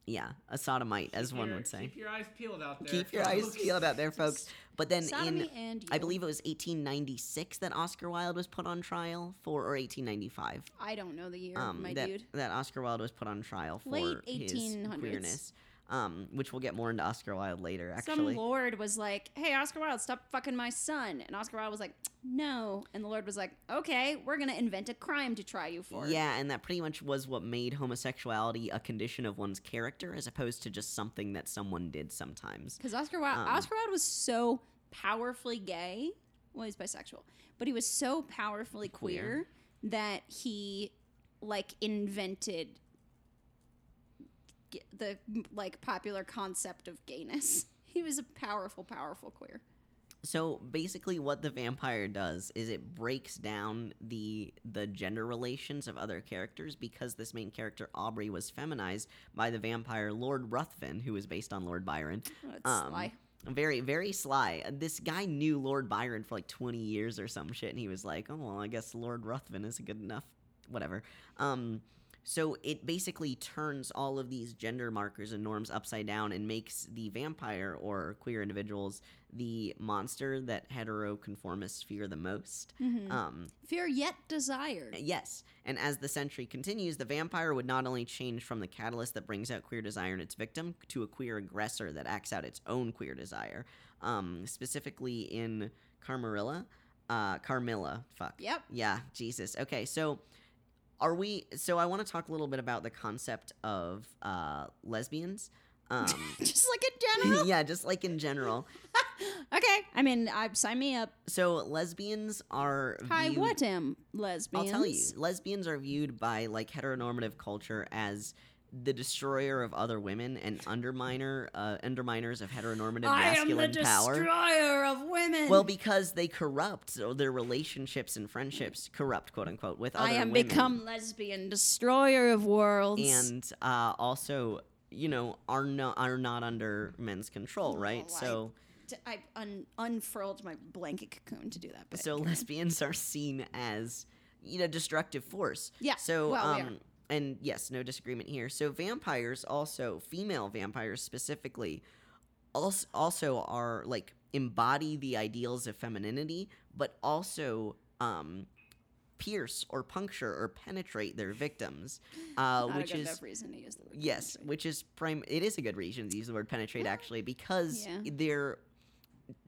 yeah, a sodomite, keep as your, one would say. Keep your eyes peeled out there. Keep your eyes peeled out there, folks. But then Sodomy in, I believe it was eighteen ninety-six that Oscar Wilde was put on trial for, or eighteen ninety-five. I don't know the year, um, my that, dude. That Oscar Wilde was put on trial for Late eighteen hundreds. His queerness. Um, which we'll get more into Oscar Wilde later, actually. Some lord was like, hey, Oscar Wilde, stop fucking my son. And Oscar Wilde was like, no. And the lord was like, okay, we're going to invent a crime to try you for. Yeah, and that pretty much was what made homosexuality a condition of one's character as opposed to just something that someone did sometimes. Because Oscar Wilde, um, Oscar Wilde was so powerfully gay. Well, he's bisexual. But he was so powerfully queer, queer that he, like, invented the like popular concept of gayness. He was a powerful, powerful queer. So basically what the vampire does is it breaks down the the gender relations of other characters, because this main character, Aubrey, was feminized by the vampire Lord Ruthven, who was based on Lord Byron. Oh, that's um, sly. Very, very sly. This guy knew Lord Byron for like twenty years or some shit, and he was like, oh, well, I guess Lord Ruthven is good enough. Whatever. Um... So it basically turns all of these gender markers and norms upside down and makes the vampire or queer individuals the monster that heteroconformists fear the most. Mm-hmm. Um, fear yet desire. Yes. And as the century continues, the vampire would not only change from the catalyst that brings out queer desire in its victim to a queer aggressor that acts out its own queer desire. Um, specifically in Carmilla. Uh, Carmilla. Fuck. Yep. Yeah. Jesus. Okay. So... Are we? So I want to talk a little bit about the concept of uh, lesbians, um, just like in general. Yeah, just like in general. Okay, I mean, I sign me up. So lesbians are. Hi, viewed, what am lesbians? I'll tell you. Lesbians are viewed by like heteronormative culture as the destroyer of other women and underminer, uh, underminers of heteronormative I masculine power. I am the destroyer power. of women. Well, because they corrupt, so their relationships and friendships corrupt, quote unquote, with other women. I am women. become lesbian, destroyer of worlds. And uh, also, you know, are no, are not under men's control, right? Oh, so. I- I un- unfurled my blanket cocoon to do that. Bit. So lesbians are seen as, you know, destructive force. Yeah. So, well, um, we are. And yes, no disagreement here. So vampires also, female vampires specifically, also, also are like embody the ideals of femininity, but also um, pierce or puncture or penetrate their victims. Uh, Not which a good is, enough reason to use the word Yes, penetrate. which is prime. It is a good reason to use the word penetrate, yeah. actually, because yeah. they're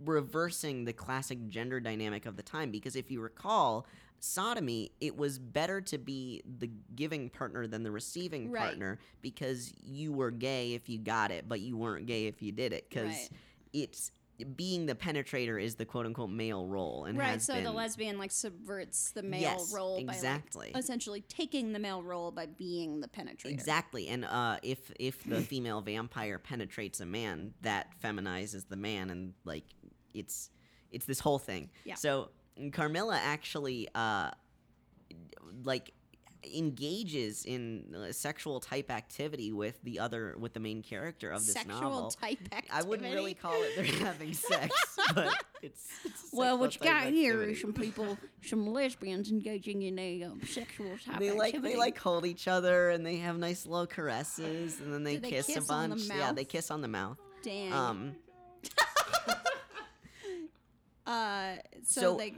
reversing the classic gender dynamic of the time. Because if you recall... Sodomy, it was better to be the giving partner than the receiving right. partner, because you were gay if you got it, but you weren't gay if you did it, because right. it's being the penetrator is the quote-unquote male role. And right, has so been. the lesbian like subverts the male yes, role exactly. by like, essentially taking the male role by being the penetrator. Exactly, and uh, if, if the female vampire penetrates a man, that feminizes the man, and like it's, it's this whole thing. Yeah. So... Carmilla actually, uh, like, engages in uh, sexual type activity with the other, with the main character of this sexual novel. Sexual type activity. I wouldn't really call it they're having sex, but it's. it's well, what you got activity. here is some people, some lesbians engaging in a um, sexual type they like, activity. They like hold each other and they have nice little caresses and then they, they kiss, kiss a bunch. The yeah, they kiss on the mouth. Damn. Um, Uh, so, so they,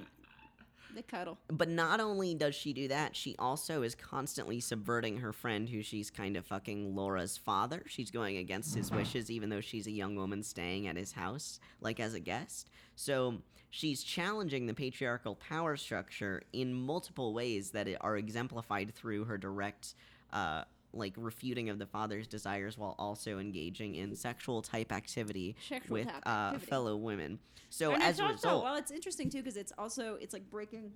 they cuddle. But not only does she do that, she also is constantly subverting her friend who she's kind of fucking Laura's father. She's going against his wishes, even though she's a young woman staying at his house, like as a guest. So she's challenging the patriarchal power structure in multiple ways that are exemplified through her direct, uh, like refuting of the father's desires while also engaging in sexual type activity sexual with type uh, activity. fellow women. So and as a result, well, it's interesting too because it's also it's like breaking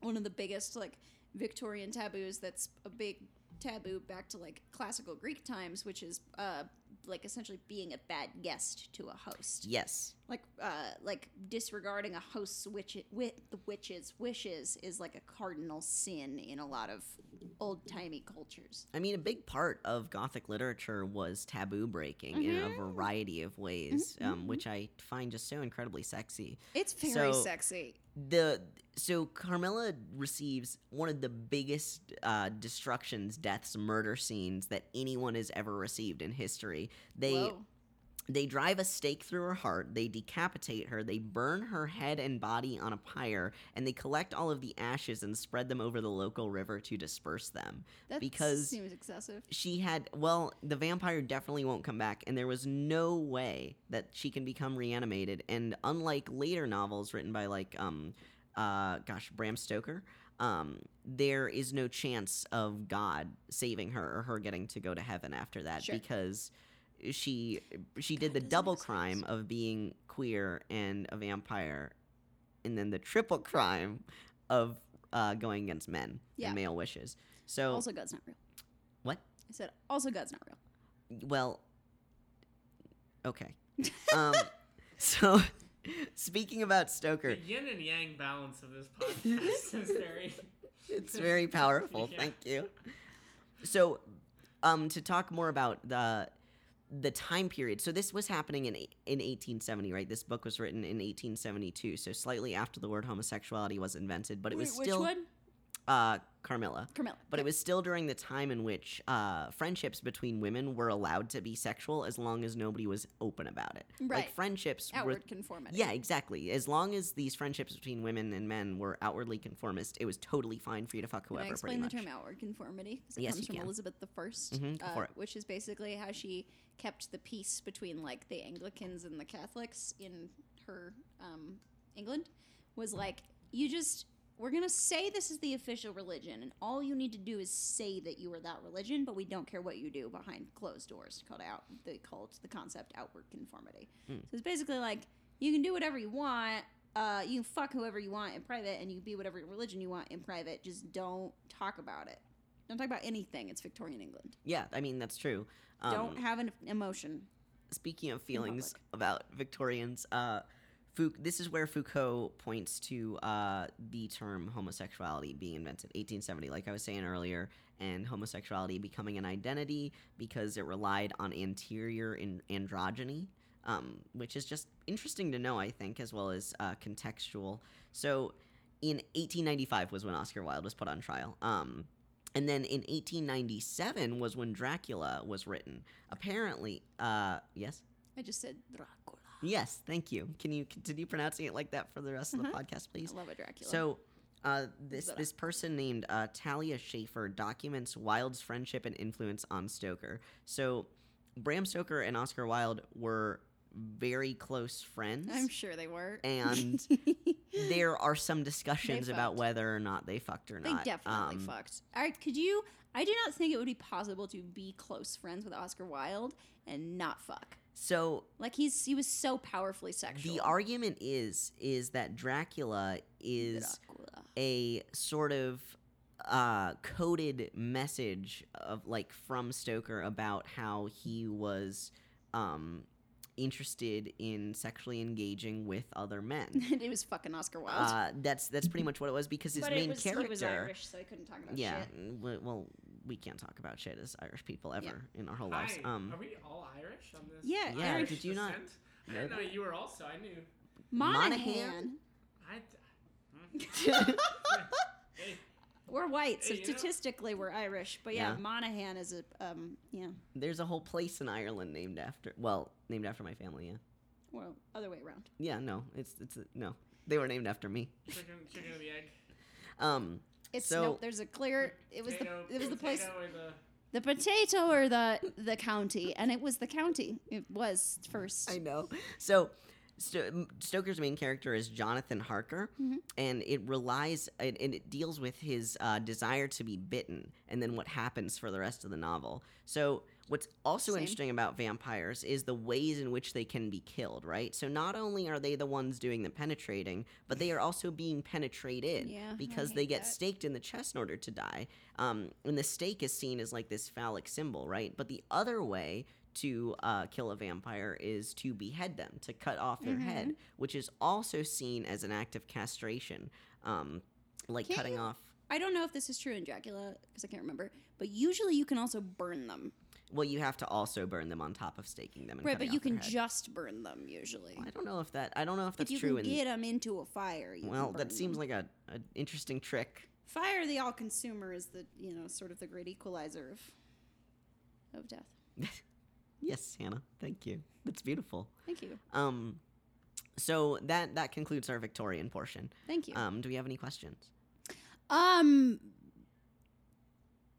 one of the biggest like Victorian taboos. That's a big taboo back to like classical Greek times, which is uh, like essentially being a bad guest to a host. Yes, like uh, like disregarding a host's witch with the witch's wishes is like a cardinal sin in a lot of old timey cultures. I mean, a big part of Gothic literature was taboo breaking mm-hmm. in a variety of ways, mm-hmm. um, which I find just so incredibly sexy. It's very so, sexy. The so Carmilla receives one of the biggest uh, destructions, deaths, murder scenes that anyone has ever received in history. They Whoa. they drive a stake through her heart, they decapitate her, they burn her head and body on a pyre, and they collect all of the ashes and spread them over the local river to disperse them. That because seems excessive. She had well, the vampire definitely won't come back, and there was no way that she can become reanimated. And unlike later novels written by like um uh gosh Bram Stoker, um there is no chance of God saving her or her getting to go to heaven after that sure. because she she God did the double crime sense. Of being queer and a vampire, and then the triple crime of uh going against men yeah. and male wishes. So also God's not real. What? I said also God's not real. Well, okay. um so Speaking about Stoker. The yin and yang balance of this podcast is very... It's very powerful, yeah. Thank you. So, um, to talk more about the the time period. So this was happening in in eighteen seventy, right? This book was written in eighteen seventy-two, so slightly after the word homosexuality was invented, but it was Wait, still... Which one? Uh, Carmilla. Carmilla. But yep. It was still during the time in which uh, friendships between women were allowed to be sexual as long as nobody was open about it. Right. Like friendships Outward were... conformity. Yeah, exactly. As long as these friendships between women and men were outwardly conformist, it was totally fine for you to fuck whoever, pretty much. Can I explain the much. term outward conformity? Because it yes, comes from can. Elizabeth the First, mm-hmm. uh, which is basically how she kept the peace between, like, the Anglicans and the Catholics in her um, England, was like, you just... We're going to say this is the official religion, and all you need to do is say that you are that religion, but we don't care what you do behind closed doors. Called out the cult, the concept outward conformity. Mm. So it's basically like you can do whatever you want, uh, you can fuck whoever you want in private, and you can be whatever religion you want in private. Just don't talk about it. Don't talk about anything. It's Victorian England. Yeah, I mean, that's true. Um, don't have an emotion. Speaking of feelings about Victorians, uh, this is where Foucault points to uh, the term homosexuality being invented, eighteen seventy, like I was saying earlier, and homosexuality becoming an identity because it relied on anterior and androgyny, um, which is just interesting to know, I think, as well as uh, contextual. So in eighteen ninety-five was when Oscar Wilde was put on trial. Um, and then in eighteen ninety-seven was when Dracula was written. Apparently, uh, yes? I just said Dracula. Yes, thank you. Can you continue pronouncing it like that for the rest mm-hmm. of the podcast, please? I love a Dracula. So uh, this this person named uh, Talia Schaefer documents Wilde's friendship and influence on Stoker. So Bram Stoker and Oscar Wilde were very close friends. I'm sure they were. And there are some discussions about whether or not they fucked or not. They definitely um, fucked. All right, could you? I do not think it would be possible to be close friends with Oscar Wilde and not fuck. So, like he's he was so powerfully sexual. The argument is is that Dracula is Dracula. a sort of uh, coded message of like from Stoker about how he was um, interested in sexually engaging with other men. And it was fucking Oscar Wilde. Uh, that's that's pretty much what it was because his but main it was, character. He was Irish, so he couldn't talk about yeah, shit. Yeah, well. We can't talk about shit as Irish people ever yeah. in our whole Hi. lives. Um, Are we all Irish on this? Yeah, yeah. Irish did you descent? Not? I didn't know you were also. I knew. Monahan. Monahan. We're white, so hey, statistically know? We're Irish. But yeah, yeah. Monahan is a um, yeah. There's a whole place in Ireland named after. Well, named after my family. Yeah. Well, other way around. Yeah, no, it's it's a, no. They were named after me. Chicken, chicken and the egg. Um. It's so, no, there's a clear. It was potato, the it was the place, the, the potato or the the county, and it was the county. It was first. I know. So, Sto- Stoker's main character is Jonathan Harker, mm-hmm. and it relies and it, it deals with his uh, desire to be bitten, and then what happens for the rest of the novel. So what's also Same. interesting about vampires is the ways in which they can be killed, right? So not only are they the ones doing the penetrating, but they are also being penetrated yeah, because they get that. staked in the chest in order to die. Um, and the stake is seen as like this phallic symbol, right? But the other way to uh, kill a vampire is to behead them, to cut off their mm-hmm. head, which is also seen as an act of castration, um, like can't cutting you, off. I don't know if this is true in Dracula, because I can't remember, but usually you can also burn them. Well, you have to also burn them on top of staking them. And right, but you can head. just burn them usually. Well, I don't know if that. I don't know if that's if you true. You can in, get them into a fire. You well, can burn that seems them. like a an interesting trick. Fire, the all-consumer, is the you know sort of the great equalizer of of death. Yes, Hannah. Thank you. That's beautiful. Thank you. Um, so that that concludes our Victorian portion. Thank you. Um, do we have any questions? Um.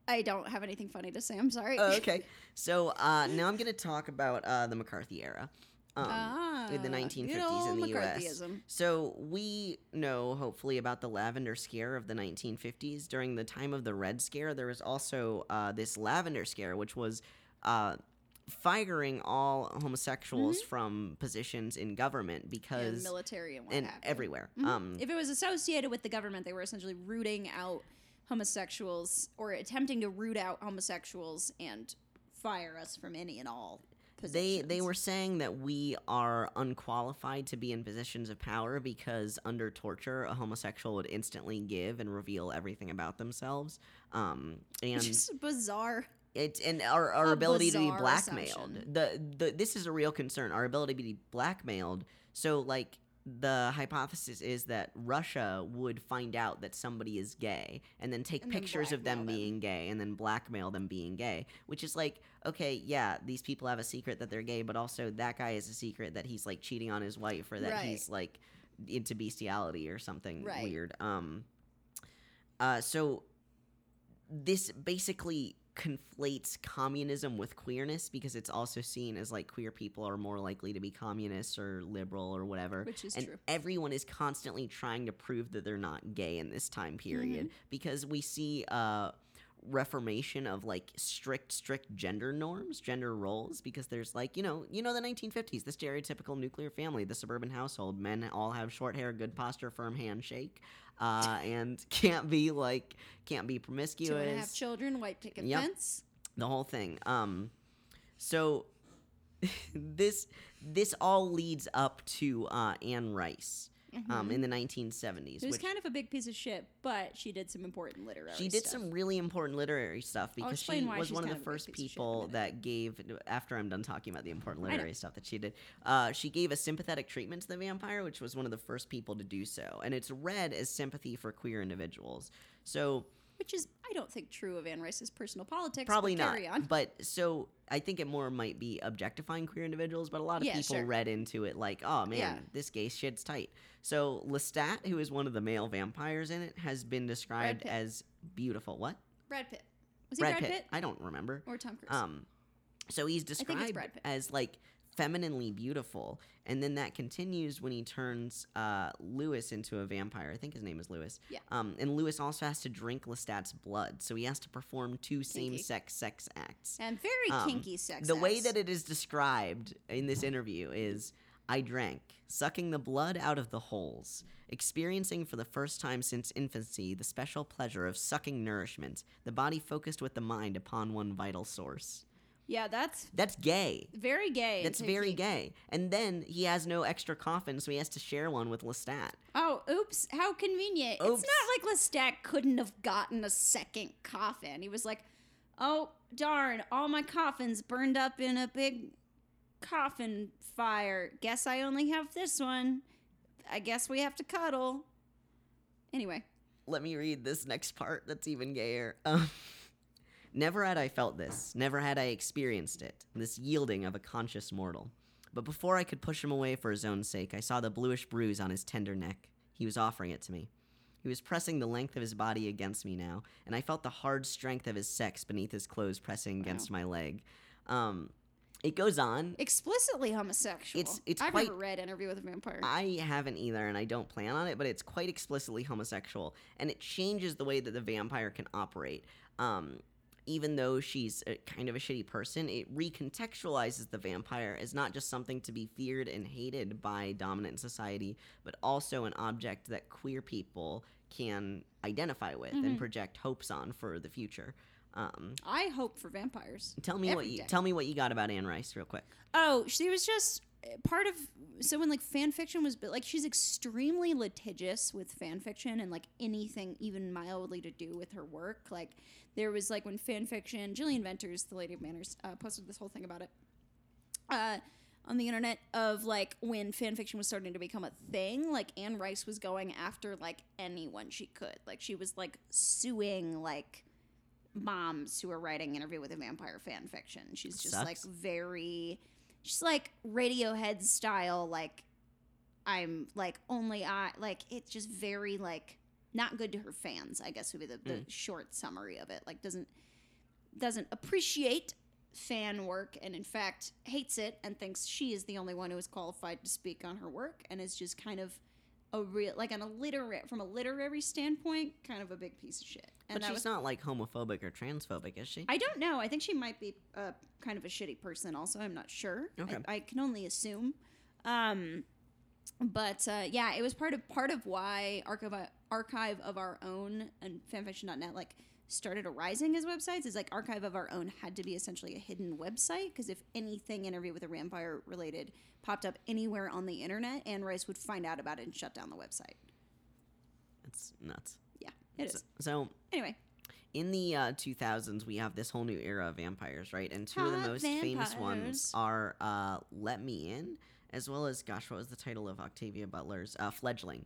I don't have anything funny to say. I'm sorry. Oh, okay. So uh, now I'm going to talk about uh, the McCarthy era um, ah, in the nineteen fifties in the U S. So we know, hopefully, about the Lavender Scare of the nineteen fifties. During the time of the Red Scare, there was also uh, this Lavender Scare, which was uh, firing all homosexuals mm-hmm. from positions in government because... And military and what and everywhere. Mm-hmm. Um, if it was associated with the government, they were essentially rooting out... homosexuals, or attempting to root out homosexuals and fire us from any and all positions. They, they were saying that we are unqualified to be in positions of power because under torture, a homosexual would instantly give and reveal everything about themselves. Um, and just bizarre. It, and our, our ability to be blackmailed. The, the This is a real concern, our ability to be blackmailed. So, like... The hypothesis is that Russia would find out that somebody is gay and then take and pictures then of them, them being gay and then blackmail them being gay, which is like, okay, yeah, these people have a secret that they're gay, but also that guy has a secret that he's like cheating on his wife or that right. he's like into bestiality or something right. weird. Um, uh, so this basically conflates communism with queerness because it's also seen as like queer people are more likely to be communists or liberal or whatever, which is and true. Everyone is constantly trying to prove that they're not gay in this time period mm-hmm. because we see uh reformation of like strict strict gender norms, gender roles, because there's like you know you know the nineteen fifties, the stereotypical nuclear family, the suburban household, men all have short hair, good posture, firm handshake, uh and can't be like can't be promiscuous, two and a half children, white picket yep. fence, the whole thing. Um so this this all leads up to uh Anne Rice Mm-hmm. Um, in the nineteen seventies. It was which, kind of a big piece of shit, but she did some important literary stuff. She did stuff. some really important literary stuff because she was one of the first people that gave, after I'm done talking about the important literary stuff that she did, uh, she gave a sympathetic treatment to the vampire, which was one of the first people to do so. And it's read as sympathy for queer individuals. So... Which is, I don't think, true of Anne Rice's personal politics. Probably not. Carry on. But so I think it more might be objectifying queer individuals, but a lot of yeah, people sure. read into it like, oh, man, yeah. this gay shit's tight. So Lestat, who is one of the male vampires in it, has been described as beautiful. What? Brad Pitt. Was he Brad, Brad Pitt? Pitt? I don't remember. Or Tom Cruise. Um, so he's described as, like, femininely beautiful. And then that continues when he turns uh, Louis into a vampire. I think his name is Louis. Yeah. Um, and Louis also has to drink Lestat's blood. So he has to perform two kinky. same-sex sex acts. And very um, kinky sex the acts. The way that it is described in this interview is, I drank, sucking the blood out of the holes, experiencing for the first time since infancy the special pleasure of sucking nourishment, the body focused with the mind upon one vital source. Yeah, that's... That's gay. Very gay. That's very gay. And then he has no extra coffin, so he has to share one with Lestat. Oh, oops. How convenient. Oops. It's not like Lestat couldn't have gotten a second coffin. He was like, oh, darn, all my coffins burned up in a big coffin fire. Guess I only have this one. I guess we have to cuddle. Anyway. Let me read this next part that's even gayer. Um... Never had I felt this, never had I experienced it, this yielding of a conscious mortal. But before I could push him away for his own sake, I saw the bluish bruise on his tender neck. He was offering it to me. He was pressing the length of his body against me now, and I felt the hard strength of his sex beneath his clothes pressing against wow. my leg. Um, It goes on. Explicitly homosexual. It's, it's I've quite, never read Interview with a Vampire. I haven't either, and I don't plan on it, but it's quite explicitly homosexual, and it changes the way that the vampire can operate. Um, even though she's a, kind of a shitty person, it recontextualizes the vampire as not just something to be feared and hated by dominant society, but also an object that queer people can identify with mm-hmm. and project hopes on for the future. Um, I hope for vampires. Tell me what you day. tell me what you got about Anne Rice real quick. Oh, she was just part of so when like fan fiction was built, like she's extremely litigious with fan fiction and like anything even mildly to do with her work. Like there was like when fan fiction, Gillian Venters, the Lady of Manners, uh, posted this whole thing about it uh, on the internet of like when fan fiction was starting to become a thing. Like Anne Rice was going after like anyone she could. Like she was like suing like. moms who are writing Interview with a Vampire fan fiction. She's just Sucks. like very, she's like Radiohead style. Like I'm like only I like it's just very like not good to her fans. I guess would be the, the mm. short summary of it. Like doesn't doesn't appreciate fan work and in fact hates it and thinks she is the only one who is qualified to speak on her work and is just kind of a real like an a literary from a literary standpoint kind of a big piece of shit. And but she's was, not, like, homophobic or transphobic, is she? I don't know. I think she might be uh, kind of a shitty person also. I'm not sure. Okay. I, I can only assume. Um, but, uh, yeah, it was part of part of why Archive, Archive of Our Own and fanfiction dot net, like, started arising as websites. Is, like, Archive of Our Own had to be essentially a hidden website because if anything Interview with a Vampire related popped up anywhere on the internet, Anne Rice would find out about it and shut down the website. That's nuts. It is. So, so anyway, in the uh, two thousands, we have this whole new era of vampires, right? And two Hot of the most vampires. famous ones are uh, Let Me In, as well as, gosh, what was the title of Octavia Butler's? Uh, Fledgling.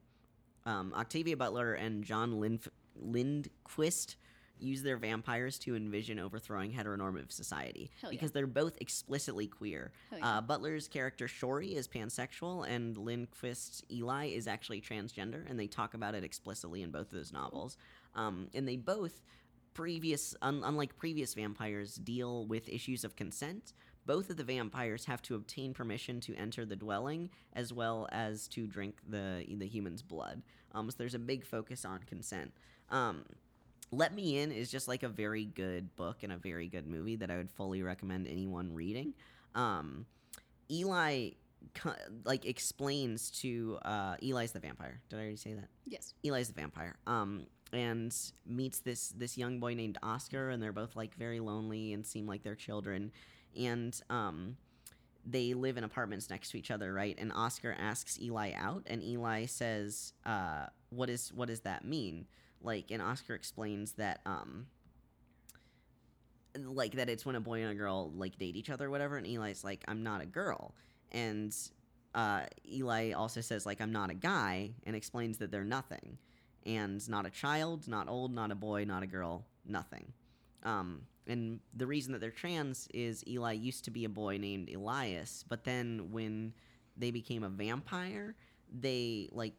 Um, Octavia Butler and John Lindf- Lindquist use their vampires to envision overthrowing heteronormative society Hell because yeah. they're both explicitly queer. Yeah. Uh, Butler's character Shori is pansexual and Lindquist's Eli is actually transgender, and they talk about it explicitly in both of those novels. Um, and they both, previous un- unlike previous vampires, deal with issues of consent. Both of the vampires have to obtain permission to enter the dwelling as well as to drink the, the human's blood. Um, so there's a big focus on consent. Um... Let Me In is just, like, a very good book and a very good movie that I would fully recommend anyone reading. Um, Eli, like, explains to... Uh, Eli's the vampire. Did I already say that? Yes. Eli's the vampire. Um, and meets this, this young boy named Oscar, and they're both, like, very lonely and seem like they're children. And um, they live in apartments next to each other, right? And Oscar asks Eli out, and Eli says, uh, what is what does that mean? Like, and Oscar explains that, um, like, that it's when a boy and a girl, like, date each other or whatever, and Eli's like, I'm not a girl. And uh, Eli also says, like, I'm not a guy, and explains that they're nothing. And not a child, not old, not a boy, not a girl, nothing. Um, and the reason that they're trans is Eli used to be a boy named Elias, but then when they became a vampire, they, like,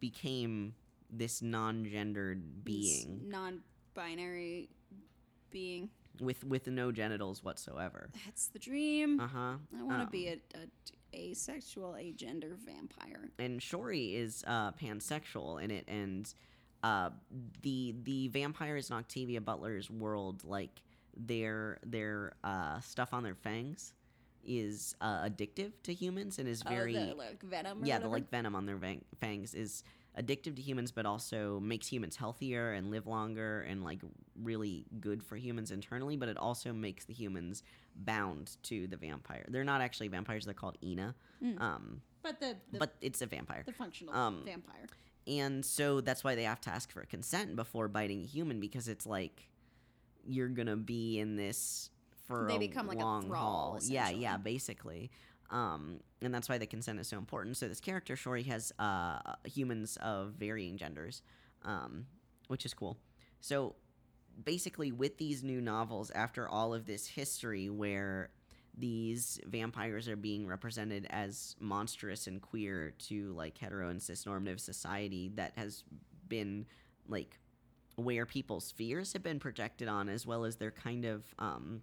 became... this non-gendered being. This non-binary being. With with no genitals whatsoever. That's the dream. Uh-huh. I want to um, be a, a asexual, agender vampire. And Shori is uh, pansexual in it, and uh, the the vampires in Octavia Butler's world, like, their, their uh, stuff on their fangs is uh, addictive to humans and is very... Oh, the, like, venom or Yeah, whatever? the, like, venom on their vang- fangs is... addictive to humans, but also makes humans healthier and live longer and, like, really good for humans internally, but it also makes the humans bound to the vampire. They're not actually vampires. They're called Ina. Mm. Um, but the, the but it's a vampire. The functional um, vampire. And so that's why they have to ask for consent before biting a human, because it's like you're going to be in this for they a become long like a thrall, haul. Yeah, yeah, basically. Um, and that's why the consent is so important. So this character, Shori, has uh, humans of varying genders, um, which is cool. So basically with these new novels, after all of this history where these vampires are being represented as monstrous and queer to, like, hetero and cisnormative society that has been, like, where people's fears have been projected on as well as their kind of... Um,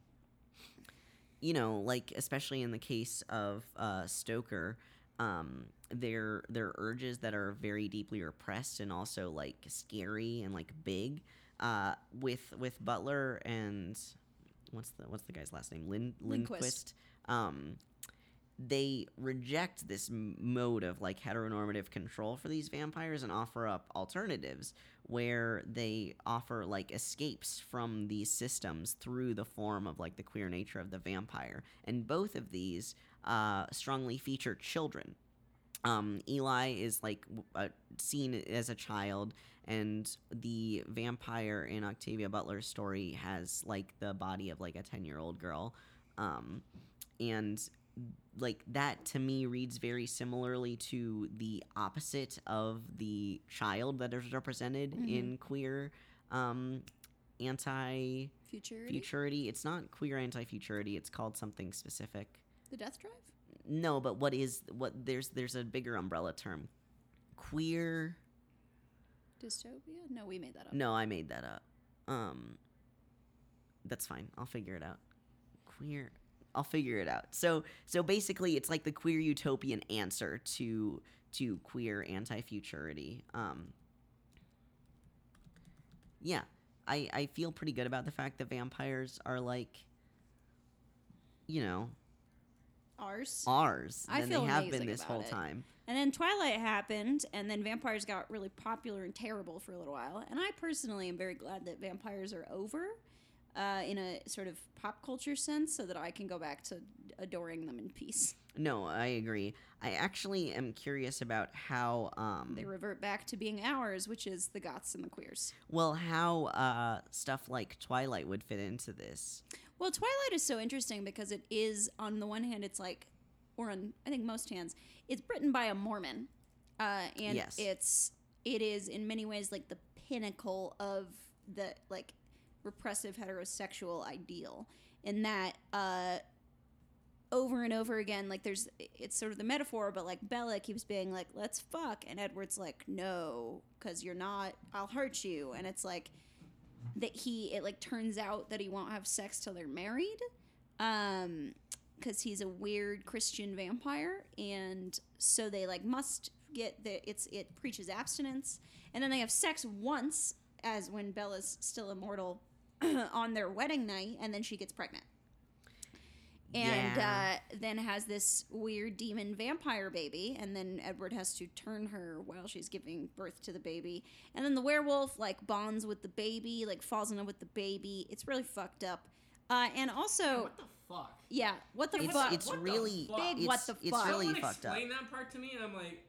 you know, like, especially in the case of uh, Stoker, um, their their urges that are very deeply repressed and also, like, scary and, like, big. Uh, with with Butler and what's the what's the guy's last name? Lin, Lindquist. Lindquist. Um, they reject this mode of, like, heteronormative control for these vampires and offer up alternatives where they offer, like, escapes from these systems through the form of, like, the queer nature of the vampire. And both of these uh, strongly feature children. Um, Eli is, like, uh, seen as a child, and the vampire in Octavia Butler's story has, like, the body of, like, a ten-year-old girl. Um, and... like, that to me reads very similarly to the opposite of the child that is represented mm-hmm. in queer um, anti-futurity. Futurity. It's not queer anti-futurity. It's called something specific. The Death Drive? No, but what is what? There's there's a bigger umbrella term. Queer dystopia? No, we made that up. No, I made that up. Um, that's fine. I'll figure it out. Queer. I'll figure it out. So so basically it's like the queer utopian answer to to queer anti-futurity. Um, yeah. I, I feel pretty good about the fact that vampires are like, you know, ours. Ours. I feel amazing about it. Than they have been this whole time. And then Twilight happened, and then vampires got really popular and terrible for a little while. And I personally am very glad that vampires are over. Uh, in a sort of pop culture sense, so that I can go back to adoring them in peace. No, I agree. I actually am curious about how... Um, they revert back to being ours, which is the goths and the queers. Well, how uh, stuff like Twilight would fit into this. Well, Twilight is so interesting because it is, on the one hand, it's like, or on, I think, most hands, it's written by a Mormon. Uh, and yes. it's, it is, in many ways, like the pinnacle of the, like... repressive heterosexual ideal, in that uh over and over again, like, there's, it's sort of the metaphor, but like Bella keeps being like, let's fuck, and Edward's like, no, because you're not, I'll hurt you. And it's like that he it like turns out that he won't have sex till they're married, um because he's a weird Christian vampire, and so they like must get the it's it preaches abstinence, and then they have sex once, as when Bella's still immortal, on their wedding night, and then she gets pregnant. And yeah. uh, then has this weird demon vampire baby, and then Edward has to turn her while she's giving birth to the baby. And then the werewolf, like, bonds with the baby, like, falls in love with the baby. It's really fucked up. Uh, and also... Yeah, what the fuck? Yeah, what the it's, fuck? It's what really... The fuck? Big it's, what the it's fuck? It's really fucked up. Someone explain that part to me, and I'm like,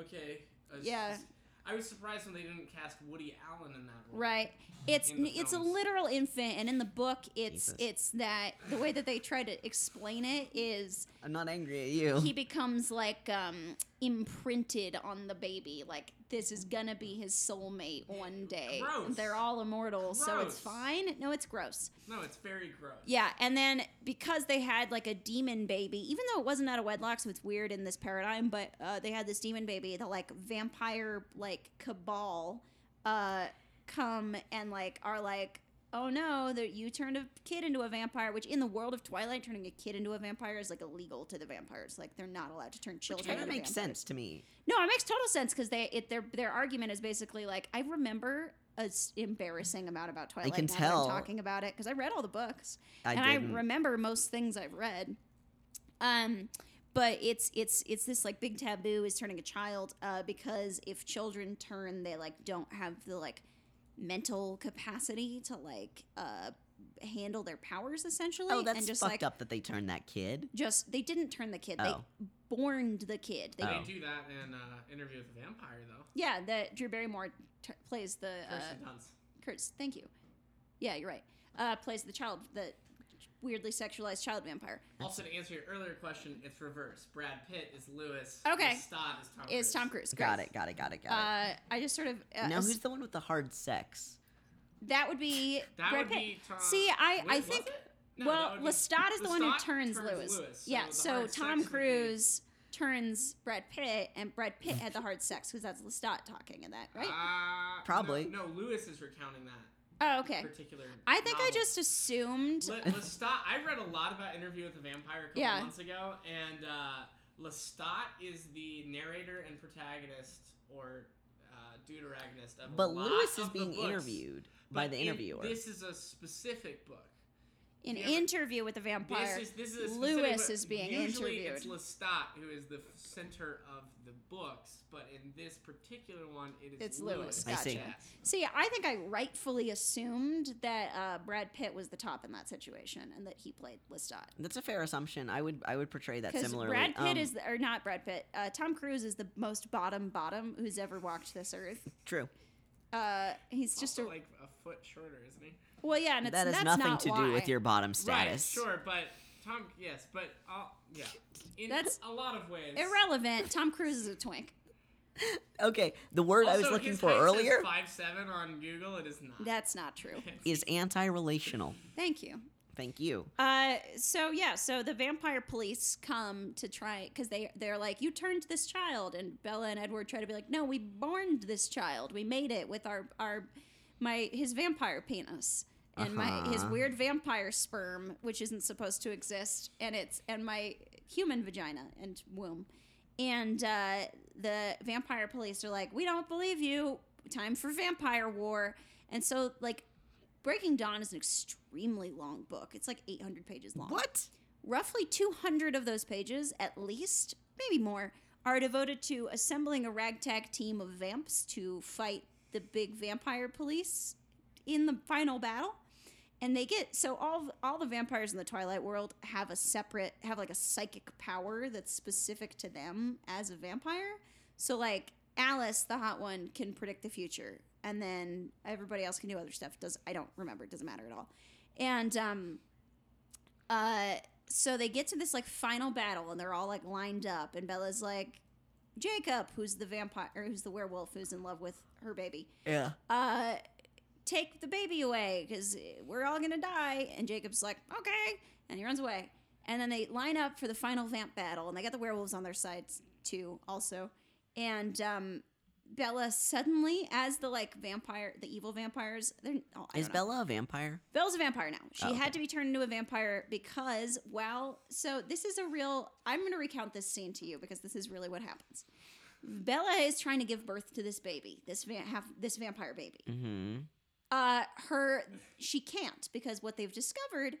okay. Was, yeah. I was surprised when they didn't cast Woody Allen in that role. Right. It's it's a literal infant, and in the book, it's Jesus. It's that the way that they try to explain it is... I'm not angry at you. He becomes, like, um, imprinted on the baby. Like, this is gonna be his soulmate one day. Gross. They're all immortal, gross. So it's fine. No, it's gross. No, it's very gross. Yeah, and then because they had, like, a demon baby, even though it wasn't out of wedlock, so it's weird in this paradigm, but uh, they had this demon baby, the, like, vampire, like, cabal uh, come and, like, are like, oh, no, that you turned a kid into a vampire, which in the world of Twilight, turning a kid into a vampire is, like, illegal to the vampires. Like, they're not allowed to turn children into vampires. Which kind of makes sense to me. No, it makes total sense, because they, it, their their argument is basically, like, I remember an embarrassing amount about Twilight. I can tell. I'm talking about it, because I read all the books. I and didn't. I remember most things I've read. Um, but it's it's it's this, like, big taboo is turning a child, uh, because if children turn, they, like, don't have the, like, mental capacity to, like, uh handle their powers, essentially. Oh, that's and just fucked like, up that they turned that kid. Just they didn't turn the kid. Oh. They borned the kid. They, oh. they do that in uh, Interview with the Vampire, though. Yeah, that Drew Barrymore t- plays the uh, Curse. Thank you. Yeah, you're right. Uh, plays the child, the weirdly sexualized child vampire. Also, to answer your earlier question, it's reverse. Brad Pitt is Louis. Okay. Lestat is Tom Cruise. Is Tom Cruise. Got it, got it, got it, got it. Uh, I just sort of... Uh, now, who's the one with the hard sex? That would be that Brad would Pitt. Be Tom... See, I, I think... No, well, Lestat is the Lestat one who turns, turns Louis. Louis. So yeah, so Tom Cruise turns Brad Pitt, and Brad Pitt had the hard sex, because that's Lestat talking in that, right? Uh, Probably. No, no, Louis is recounting that. Oh, okay. Particular I think novel. I just assumed. Let, Lestat, I read a lot about Interview with the Vampire a couple yeah. months ago, and uh, Lestat is the narrator and protagonist, or uh, deuteragonist of but a lot Louis is of being the books, interviewed by the interviewer. In, this is a specific book. An yeah, Interview with the Vampire. This is, this is a Louis book. Is being Usually interviewed. Usually it's Lestat who is the center of the books, but in this particular one, it is it's Louis. Louis. Gotcha. I see. see, I think I rightfully assumed that uh, Brad Pitt was the top in that situation, and that he played Lestat. That's a fair assumption. I would I would portray that similarly. Brad Pitt um, is the, or not Brad Pitt. Uh, Tom Cruise is the most bottom bottom who's ever walked this earth. True. Uh, he's also just a, like a foot shorter, isn't he? Well, yeah, and it's, that has that's nothing not to why. do with your bottom status. Right, sure, but Tom, yes, but uh, yeah, in that's a lot of ways irrelevant. Tom Cruise is a twink. Okay, the word also, I was looking his for height earlier. Five seven on Google. It is not. That's not true. Is anti-relational. Thank you. Thank you. Uh, so yeah, so the vampire police come to try because they they're like, you turned this child, and Bella and Edward try to be like, no, we borned this child. We made it with our our my his vampire penis. And uh-huh. my his weird vampire sperm, which isn't supposed to exist, and it's and my human vagina and womb, and uh, the vampire police are like, we don't believe you. Time for vampire war, and so like, Breaking Dawn is an extremely long book. It's like eight hundred pages long. What? Roughly two hundred of those pages, at least, maybe more, are devoted to assembling a ragtag team of vamps to fight the big vampire police in the final battle. And they get so all all the vampires in the Twilight world have a separate have like a psychic power that's specific to them as a vampire. So like Alice, the hot one, can predict the future, and then everybody else can do other stuff. Does I don't remember. It doesn't matter at all. And um, uh, so they get to this like final battle, and they're all like lined up, and Bella's like, Jacob, who's the vampire, or who's the werewolf, who's in love with her baby. Yeah. Uh. Take the baby away because we're all gonna die. And Jacob's like, okay, and he runs away. And then they line up for the final vamp battle, and they got the werewolves on their sides too, also. And um, Bella suddenly, as the like vampire, the evil vampires, they're oh, I is don't know. Bella a vampire? Bella's a vampire now. She oh, okay. had to be turned into a vampire because well, so this is a real. I'm gonna recount this scene to you because this is really what happens. Bella is trying to give birth to this baby, this va- have, this vampire baby. Mm-hmm. Uh, her, she can't because what they've discovered,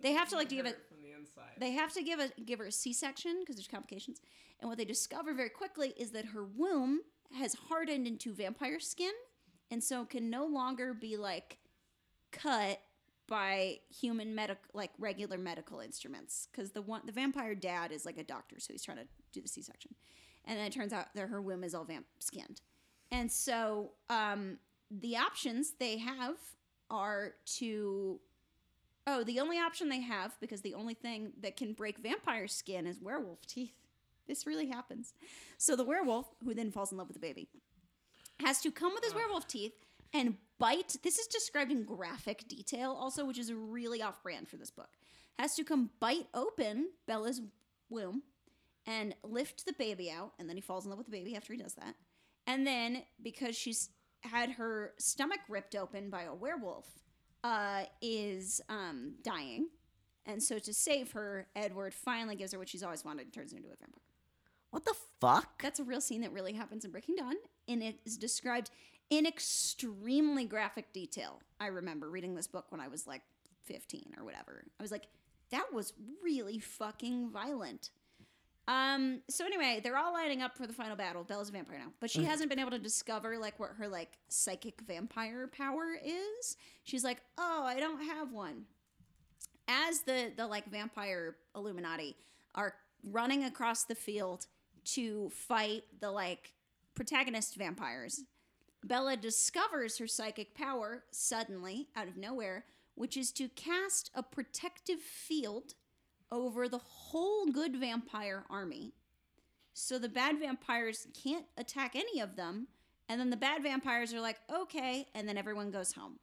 they have to like to give it from the inside. They have to give a give her a C-section because there's complications. And what they discover very quickly is that her womb has hardened into vampire skin, and so can no longer be like cut by human medical, like regular medical instruments. Because the one the vampire dad is like a doctor, so he's trying to do the C-section, and then it turns out that her womb is all vamp skinned, and so um. The options they have are to, oh, the only option they have, because the only thing that can break vampire skin is werewolf teeth. This really happens. So the werewolf, who then falls in love with the baby, has to come with his oh. werewolf teeth and bite. This is described in graphic detail also, which is really off-brand for this book. Has to come bite open Bella's womb and lift the baby out, and then he falls in love with the baby after he does that. And then, because she's had her stomach ripped open by a werewolf, uh, is um, dying. And so to save her, Edward finally gives her what she's always wanted and turns her into a vampire. What the fuck? That's a real scene that really happens in Breaking Dawn, and it is described in extremely graphic detail. I remember reading this book when I was like fifteen or whatever. I was like, that was really fucking violent. Um, so anyway, they're all lining up for the final battle. Bella's a vampire now, but she hasn't been able to discover like what her like psychic vampire power is. She's like, oh, I don't have one. As the, the like vampire Illuminati are running across the field to fight the like protagonist vampires, Bella discovers her psychic power suddenly out of nowhere, which is to cast a protective field over the whole good vampire army. So the bad vampires can't attack any of them. And then the bad vampires are like, okay. And then everyone goes home.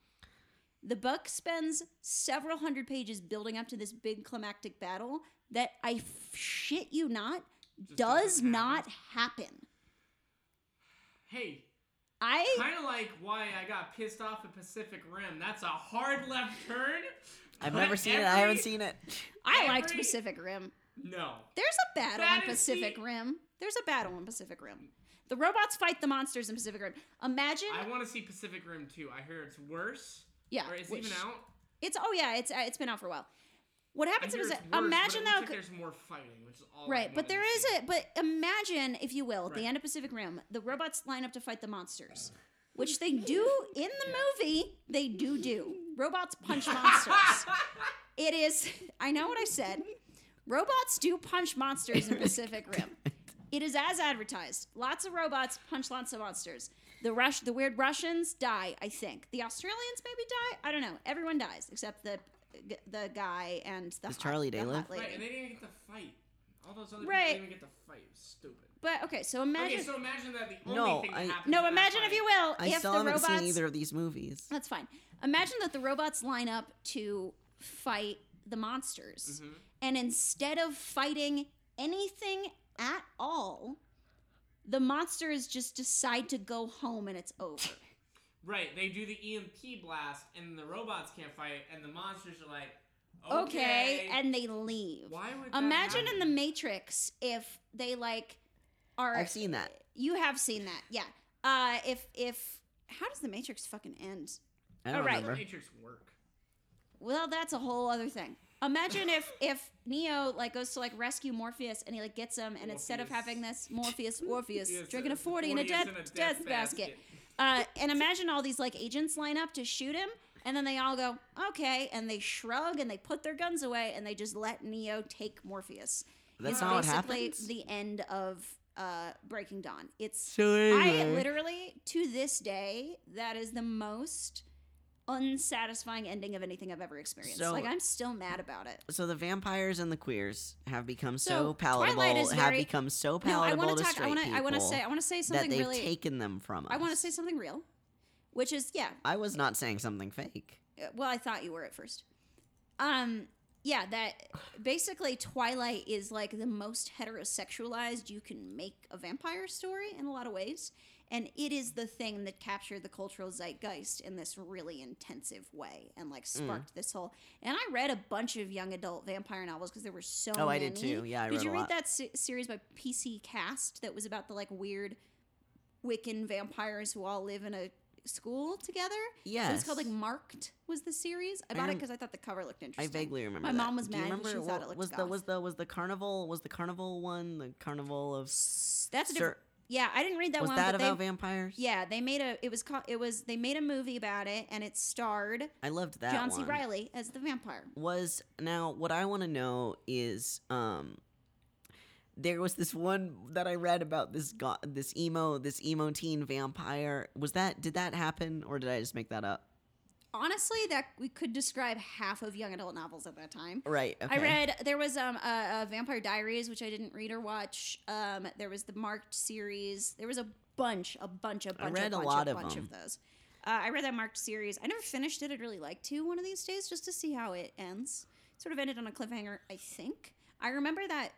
The book spends several hundred pages building up to this big climactic battle that I f- shit you not, Just does not happen. Hey, I kind of like why I got pissed off at Pacific Rim. That's a hard left turn. I've never seen every, it. I haven't seen it. I every, liked Pacific Rim. No. There's a battle that in Pacific the, Rim. There's a battle in Pacific Rim. The robots fight the monsters in Pacific Rim. Imagine. I want to see Pacific Rim too. I hear it's worse. Yeah. Or it's even out. It's oh yeah, it's it's been out for a while. What happens is worse, imagine though like there's more fighting, which is all right. But there is a but imagine, if you will, at right. the end of Pacific Rim, the robots line up to fight the monsters, which they do in the movie. They do do robots punch monsters. It is. I know what I said. Robots do punch monsters in Pacific Rim. It is as advertised. Lots of robots punch lots of monsters. The Rush, the weird Russians die. I think the Australians maybe die. I don't know. Everyone dies except the. The guy and the Is hot, Charlie Day live? Right, and they didn't even get to fight. All those other right. people didn't even get to fight. It was stupid. But okay, so imagine. Okay, so imagine that the only no, thing that I, happened. No, imagine if you will. I if still the haven't robots, seen either of these movies. That's fine. Imagine that the robots line up to fight the monsters, mm-hmm. and instead of fighting anything at all, the monsters just decide to go home, and it's over. Right, they do the E M P blast, and the robots can't fight, and the monsters are like, okay. okay and they leave. Why would that Imagine happen? In The Matrix if they, like, are... I've seen that. You have seen that, yeah. Uh, if, if... How does The Matrix fucking end? I don't All right. remember. How does The Matrix work? Well, that's a whole other thing. Imagine if, if Neo, like, goes to, like, rescue Morpheus, and he, like, gets him, and Morpheus. Instead of having this Morpheus, Orpheus, drinking a forty in a death, in a death, death basket... basket. Uh, and imagine all these, like, agents line up to shoot him, and then they all go, okay, and they shrug, and they put their guns away, and they just let Neo take Morpheus. That's not what happens. It's basically the end of uh, Breaking Dawn. It's so anyway. I literally, to this day, that is the most unsatisfying ending of anything I've ever experienced. So, like, I'm still mad about it. So the vampires and the queers have become so, so palatable, have very, become so palatable no, I to talk, straight I wanna, people I wanna say, I wanna say something that they've really, taken them from us. I want to say something real, which is, yeah. I was not saying something fake. Well, I thought you were at first. Um, yeah, that basically Twilight is like the most heterosexualized you can make a vampire story in a lot of ways. And it is the thing that captured the cultural zeitgeist in this really intensive way and, like, sparked mm. this whole... And I read a bunch of young adult vampire novels because there were so oh, many. Oh, I did too. Yeah, I did read Did you a read lot. That se- series by P C Cast that was about the, like, weird Wiccan vampires who all live in a school together? Yes. So it was called, like, Marked was the series. I bought I rem- it because I thought the cover looked interesting. I vaguely remember My that. mom was Do mad because she well, thought it looked was the, was the Was the carnival... Was the carnival one? The carnival of... That's a different... Sir- Yeah, I didn't read that was one. Was that but about they, vampires? Yeah, they made a. It was called. It was they made a movie about it, and it starred. I loved that John C. One. Reilly as the vampire. Was now what I want to know is, um, there was this one that I read about this go- this emo this emo teen vampire. Was that did that happen or did I just make that up? Honestly, that we could describe half of young adult novels at that time. Right. Okay. I read there was um a, a Vampire Diaries, which I didn't read or watch. Um, there was the Marked series. There was a bunch, a bunch, a bunch, I read a, bunch, a lot a of bunch them. of those. Uh, I read that Marked series. I never finished it. I'd really like to one of these days, just to see how it ends. It sort of ended on a cliffhanger, I think. I remember that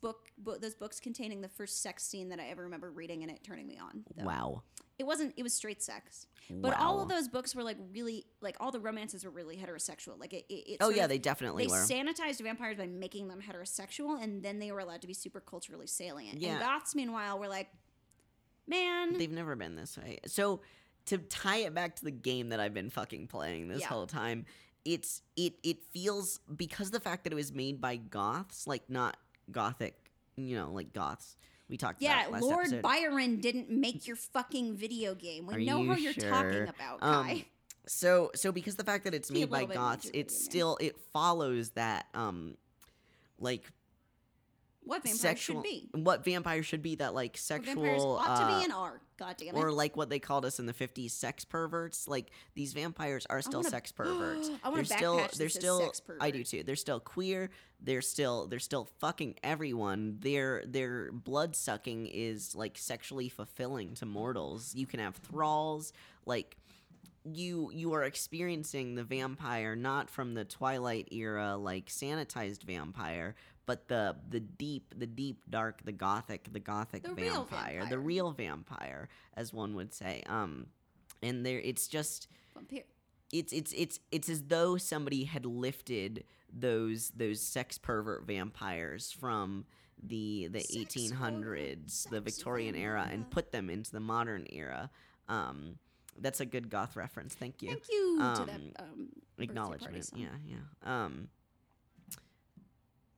book, those books containing the first sex scene that I ever remember reading and it turning me on. Though. Wow. It wasn't, it was straight sex. But wow. all of those books were like really, like all the romances were really heterosexual. Like it. it, it oh yeah, of, they definitely they were. They sanitized vampires by making them heterosexual and then they were allowed to be super culturally salient. Yeah. And goths, meanwhile, were like, man. They've never been this way. So to tie it back to the game that I've been fucking playing this yeah. whole time, It's it it feels because the fact that it was made by goths, like not gothic, you know, like goths. We talked yeah, about last Lord episode. Byron didn't make your fucking video game. We Are know you who you're sure? talking about, guy. Um, so so because the fact that it's made by goths, it's still it follows that um like what vampires sexual, should be. What vampires should be that like sexual what vampires ought uh, to be and are. God damn it. Or like what they called us in the fifties, sex perverts. Like these vampires are still wanna, sex perverts. I want to backpatch this as sex pervert. I do too. They're still queer. They're still they're still fucking everyone. Their their blood sucking is like sexually fulfilling to mortals. You can have thralls. Like you you are experiencing the vampire not from the Twilight era like sanitized vampire. but the the deep, the deep, dark, the gothic, the gothic the vampire, real vampire, the real vampire, as one would say. Um, and there, it's just vampire. It's it's it's it's as though somebody had lifted those those sex pervert vampires from the the eighteen hundreds, the Victorian era, and put them into the modern era. Um, that's a good goth reference. Thank you. Thank you um, to that um, acknowledgement. Yeah, yeah. Um,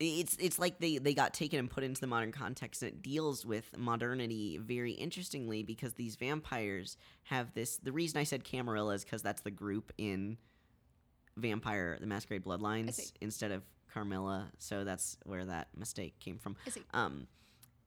it's it's like they, they got taken and put into the modern context, and it deals with modernity very interestingly because these vampires have this. The reason I said Camarilla is because that's the group in Vampire: The Masquerade Bloodlines instead of Carmilla, so that's where that mistake came from. Um,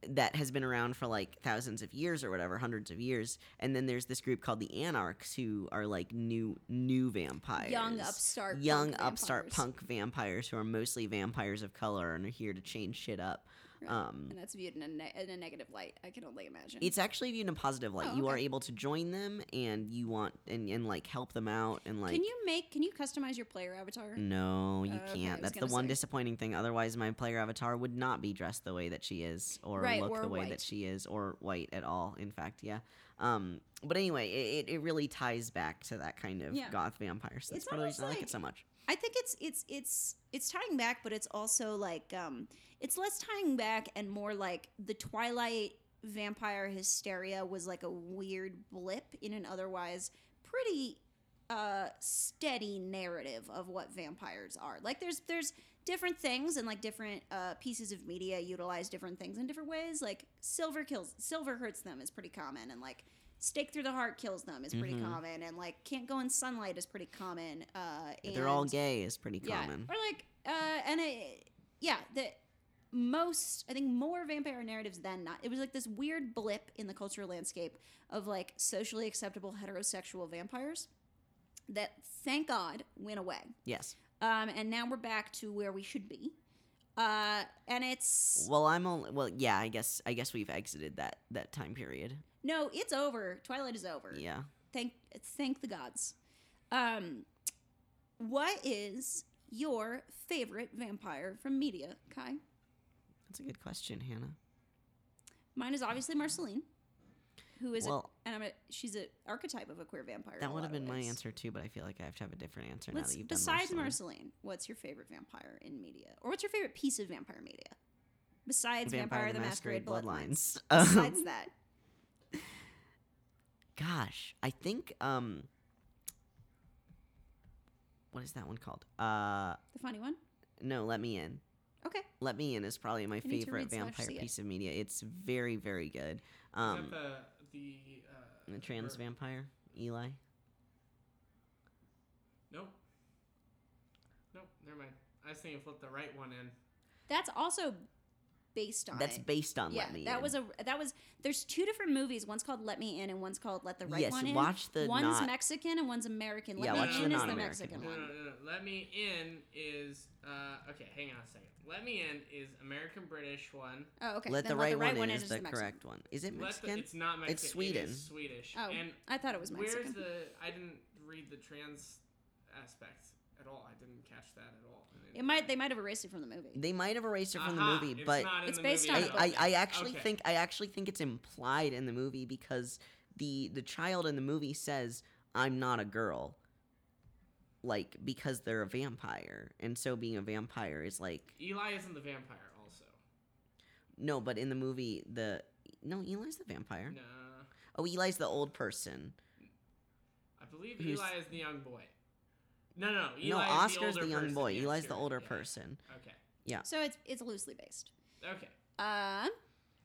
that has been around for like thousands of years or whatever, hundreds of years. And then there's this group called the Anarchs who are like new new vampires. Young upstart Young punk upstart vampires. punk vampires who are mostly vampires of color and are here to change shit up. Right. Um, and that's viewed in a, ne- in a negative light. I can only imagine. It's actually viewed in a positive light. Oh, okay. You are able to join them and you want and, and like help them out and like. Can you make? Can you customize your player avatar? No, you uh, can't. Okay, that's the one say. disappointing thing. Otherwise, my player avatar would not be dressed the way that she is, or right, look or the way white. that she is, or white at all. In fact, yeah. Um, but anyway, it it really ties back to that kind of yeah. goth vampire. So that's one of the reasons I like it so much. I think it's it's it's it's tying back, but it's also like um, it's less tying back and more like the Twilight vampire hysteria was like a weird blip in an otherwise pretty uh, steady narrative of what vampires are. Like there's there's different things and like different uh, pieces of media utilize different things in different ways. Like silver kills, silver hurts them is pretty common, and like stake through the heart kills them is pretty mm-hmm. common, and like can't go in sunlight is pretty common. Uh, and they're all gay is pretty common. Yeah, or like uh, and I, yeah, the most I think more vampire narratives than not. It was like this weird blip in the cultural landscape of like socially acceptable heterosexual vampires that thank God went away. Yes. Um, and now we're back to where we should be. Uh, and it's well, I'm only well, yeah. I guess I guess we've exited that that time period. No, it's over. Twilight is over. Yeah. Thank thank the gods. Um, what is your favorite vampire from media, Kai? That's a good question, Hannah. Mine is obviously Marceline, who is well, a, and I'm a, she's an archetype of a queer vampire. That would have been my answer too, but I feel like I have to have a different answer Let's, now that you've done Marceline. Besides Marceline, what's your favorite vampire in media? Or what's your favorite piece of vampire media? Besides Vampire, Vampire the, the Masquerade, Masquerade Bloodlines. Bloodlines. Besides that. Gosh, I think, um, what is that one called? Uh, the funny one? No, Let Me In. Okay. Let Me In is probably my I favorite vampire piece of media. It's very, very good. Um, the, the, uh, the trans vampire, Eli? No. No, never mind. I was thinking flip the right one in. That's also... Based on that's it. based on yeah, Let Me In. That was a that was there's two different movies. One's called Let Me In and one's called Let the Right yes, One In. Yes, watch the one's not, Mexican and one's American. Let yeah, Me In the is the Mexican one. No, no, no, no. Let Me In is uh, okay. Hang on a second. Let Me In is American British one. Oh, okay. Let, the, let right the Right One In is, is the, the correct one. Is it Mexican? Let the, it's not Mexican. It's Sweden. It is Swedish. Oh, and I thought it was Mexican. Where's the? I didn't read the trans aspects at all. I didn't catch that at all. It might. They might have erased it from the movie. They might have erased it from uh-huh. the movie, it's but it's based on. I, I, I actually okay. think. I actually think it's implied in the movie because the the child in the movie says, "I'm not a girl," like because they're a vampire, and so being a vampire is like. Eli isn't the vampire, also. No, but in the movie, the no Eli's the vampire. No. Oh, Eli's the old person. I believe Eli is the young boy. No, no, Eli no. Oscar's the, the young person. boy. Yeah, Eli's sure. the older yeah. person. Okay. Yeah. So it's it's loosely based. Okay. Um,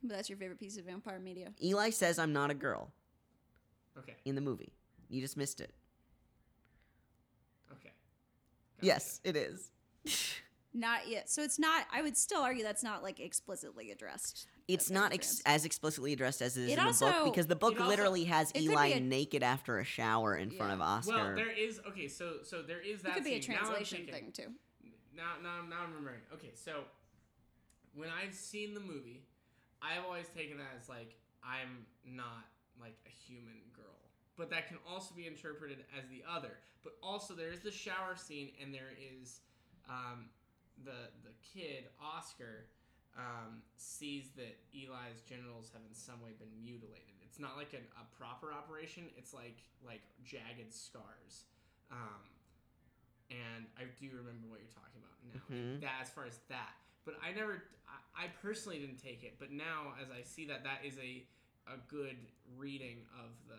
but that's your favorite piece of vampire media. Eli says, "I'm not a girl." Okay. In the movie, you just missed it. Okay. Gotcha. Yes, it is. Not yet. So it's not. I would still argue that's not like explicitly addressed. It's not ex- as explicitly addressed as it is it in also, the book because the book literally also, has Eli a, naked after a shower in yeah. front of Oscar. Well, there is okay, so so there is that. It could be scene. a translation now thinking, thing too. Now, now, now I'm remembering. Okay, so when I've seen the movie, I've always taken that as like I'm not like a human girl, but that can also be interpreted as the other. But also, there is the shower scene, and there is um, the the kid, Oscar, um, sees that Eli's genitals have in some way been mutilated. It's not like an, a proper operation. It's like like jagged scars. Um, and I do remember what you're talking about now. Mm-hmm. That as far as that. But I never, I, I personally didn't take it. But now as I see that, that is a a good reading of the...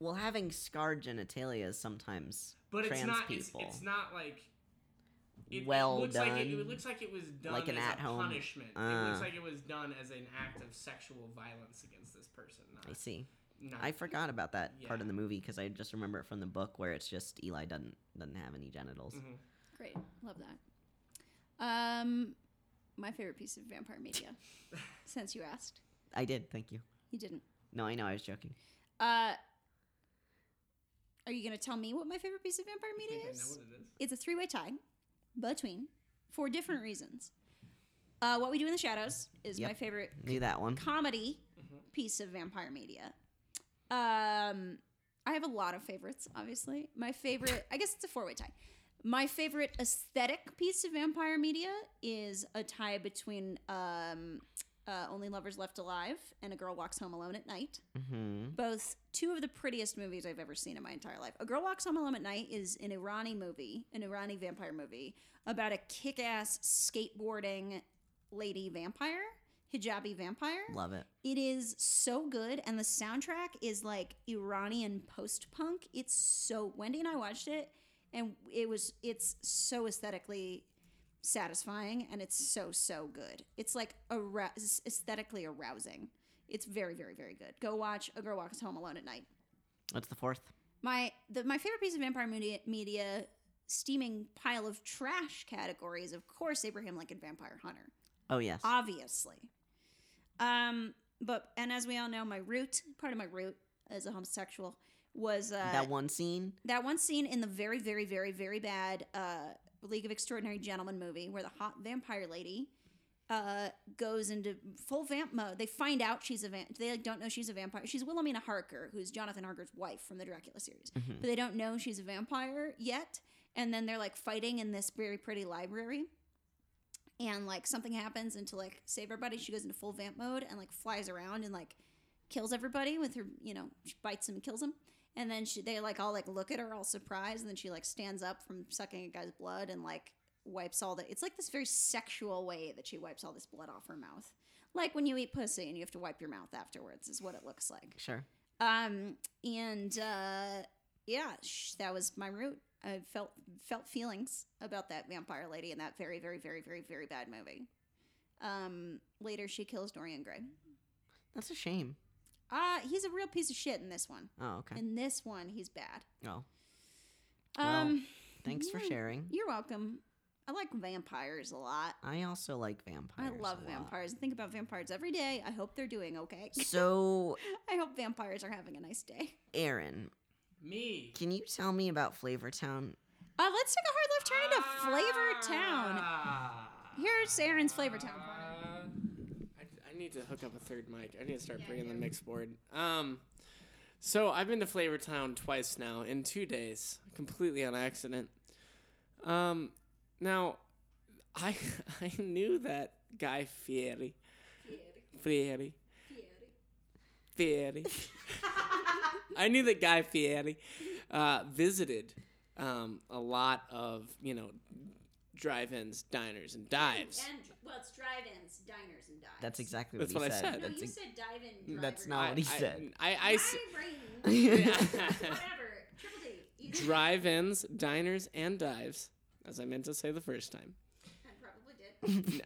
Well, having scarred genitalia is sometimes but it's trans not, people. It's, it's not like... It, well it looks done. Like it, it looks like it was done like an as a home. punishment. Uh, it looks like it was done as an act of sexual violence against this person. Not, I see. Not, I forgot about that yeah. part of the movie because I just remember it from the book where it's just Eli doesn't, doesn't have any genitals. Mm-hmm. Great. Love that. Um, my favorite piece of vampire media, since you asked. I did. Thank you. You didn't. No, I know. I was joking. Uh... Are you going to tell me what my favorite piece of vampire media I think is? I know what it is. It's a three-way tie between for different reasons. Uh, What We Do in the Shadows is yep. my favorite Knew that one. comedy mm-hmm. piece of vampire media. Um, I have a lot of favorites, obviously. My favorite, I guess it's a four-way tie. My favorite aesthetic piece of vampire media is a tie between um, uh, Only Lovers Left Alive and A Girl Walks Home Alone at Night. Mm-hmm. Both two of the prettiest movies I've ever seen in my entire life. A Girl Walks Home Alone at Night is an Irani movie, an Irani vampire movie, about a kick-ass skateboarding lady vampire, hijabi vampire. Love it. It is so good, and the soundtrack is like Iranian post-punk. It's so... Wendy and I watched it, and it was it's so aesthetically satisfying, and it's so, so good. It's like ar- aesthetically arousing. It's very, very, very good. Go watch A Girl Walks Home Alone at Night. What's the fourth? My the my favorite piece of vampire media, media steaming pile of trash category is, of course, Abraham Lincoln Vampire Hunter. Oh, yes. Obviously. Um, but and as we all know, my root, part of my root as a homosexual was... Uh, that one scene? That one scene in the very, very, very, very bad uh, League of Extraordinary Gentlemen movie where the hot vampire lady... Uh, goes into full vamp mode. They find out she's a vamp. They like, don't know she's a vampire. She's Wilhelmina Harker, who's Jonathan Harker's wife from the Dracula series. Mm-hmm. But they don't know she's a vampire yet. And then they're like fighting in this very pretty library. And like something happens, and to like save everybody, she goes into full vamp mode and like flies around and like kills everybody with her, you know, she bites them and kills them. And then she, they like all like look at her all surprised. And then she like stands up from sucking a guy's blood and like wipes all the... It's like this very sexual way that she wipes all this blood off her mouth. Like when you eat pussy and you have to wipe your mouth afterwards is what it looks like. Sure. Um, and uh, yeah, sh- that was my root. I felt felt feelings about that vampire lady in that very, very, very, very, very bad movie. Um, later, she kills Dorian Gray. That's a shame. Uh, he's a real piece of shit in this one. Oh, okay. In this one, he's bad. Oh. Um, well, thanks yeah, for sharing. You're welcome. I like vampires a lot. I also like vampires. I love vampires. I think about vampires every day. I hope they're doing okay. So I hope vampires are having a nice day. Aaron. Me. Can you tell me about Flavortown? Uh, let's take a hard left turn into ah, Flavortown. Here's Aaron's Flavortown. Uh, I, I need to hook up a third mic. I need to start yeah, bringing the mix board. Um, so I've been to Flavortown twice now in two days, completely on accident. Um... Now, I I knew that guy Fieri. Fieri. Fieri. Fieri. Fieri. I knew that guy Fieri uh, visited um, a lot of, you know, drive-ins, diners, and dives. And, and well, it's drive-ins, diners, and dives. That's exactly what that's he what said. I said. No, that's you a, said dive-in, drive That's not I, what he I, said. I, I, I, My s- brain. Whatever. Triple D. Either. Drive-ins, diners, and dives. As I meant to say the first time. I probably did.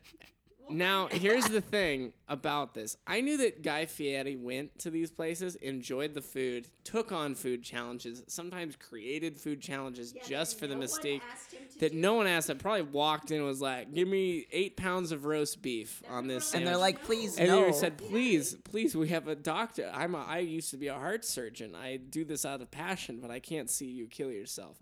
Now, here's the thing about this. I knew that Guy Fieri went to these places, enjoyed the food, took on food challenges, sometimes created food challenges yeah, just for no the mystique that no one asked him. Probably walked in and was like, give me eight pounds of roast beef that on this sandwich. And they're like, please, and no. And they said, please, please, we have a doctor. I'm a, I used to be a heart surgeon. I do this out of passion, but I can't see you kill yourself.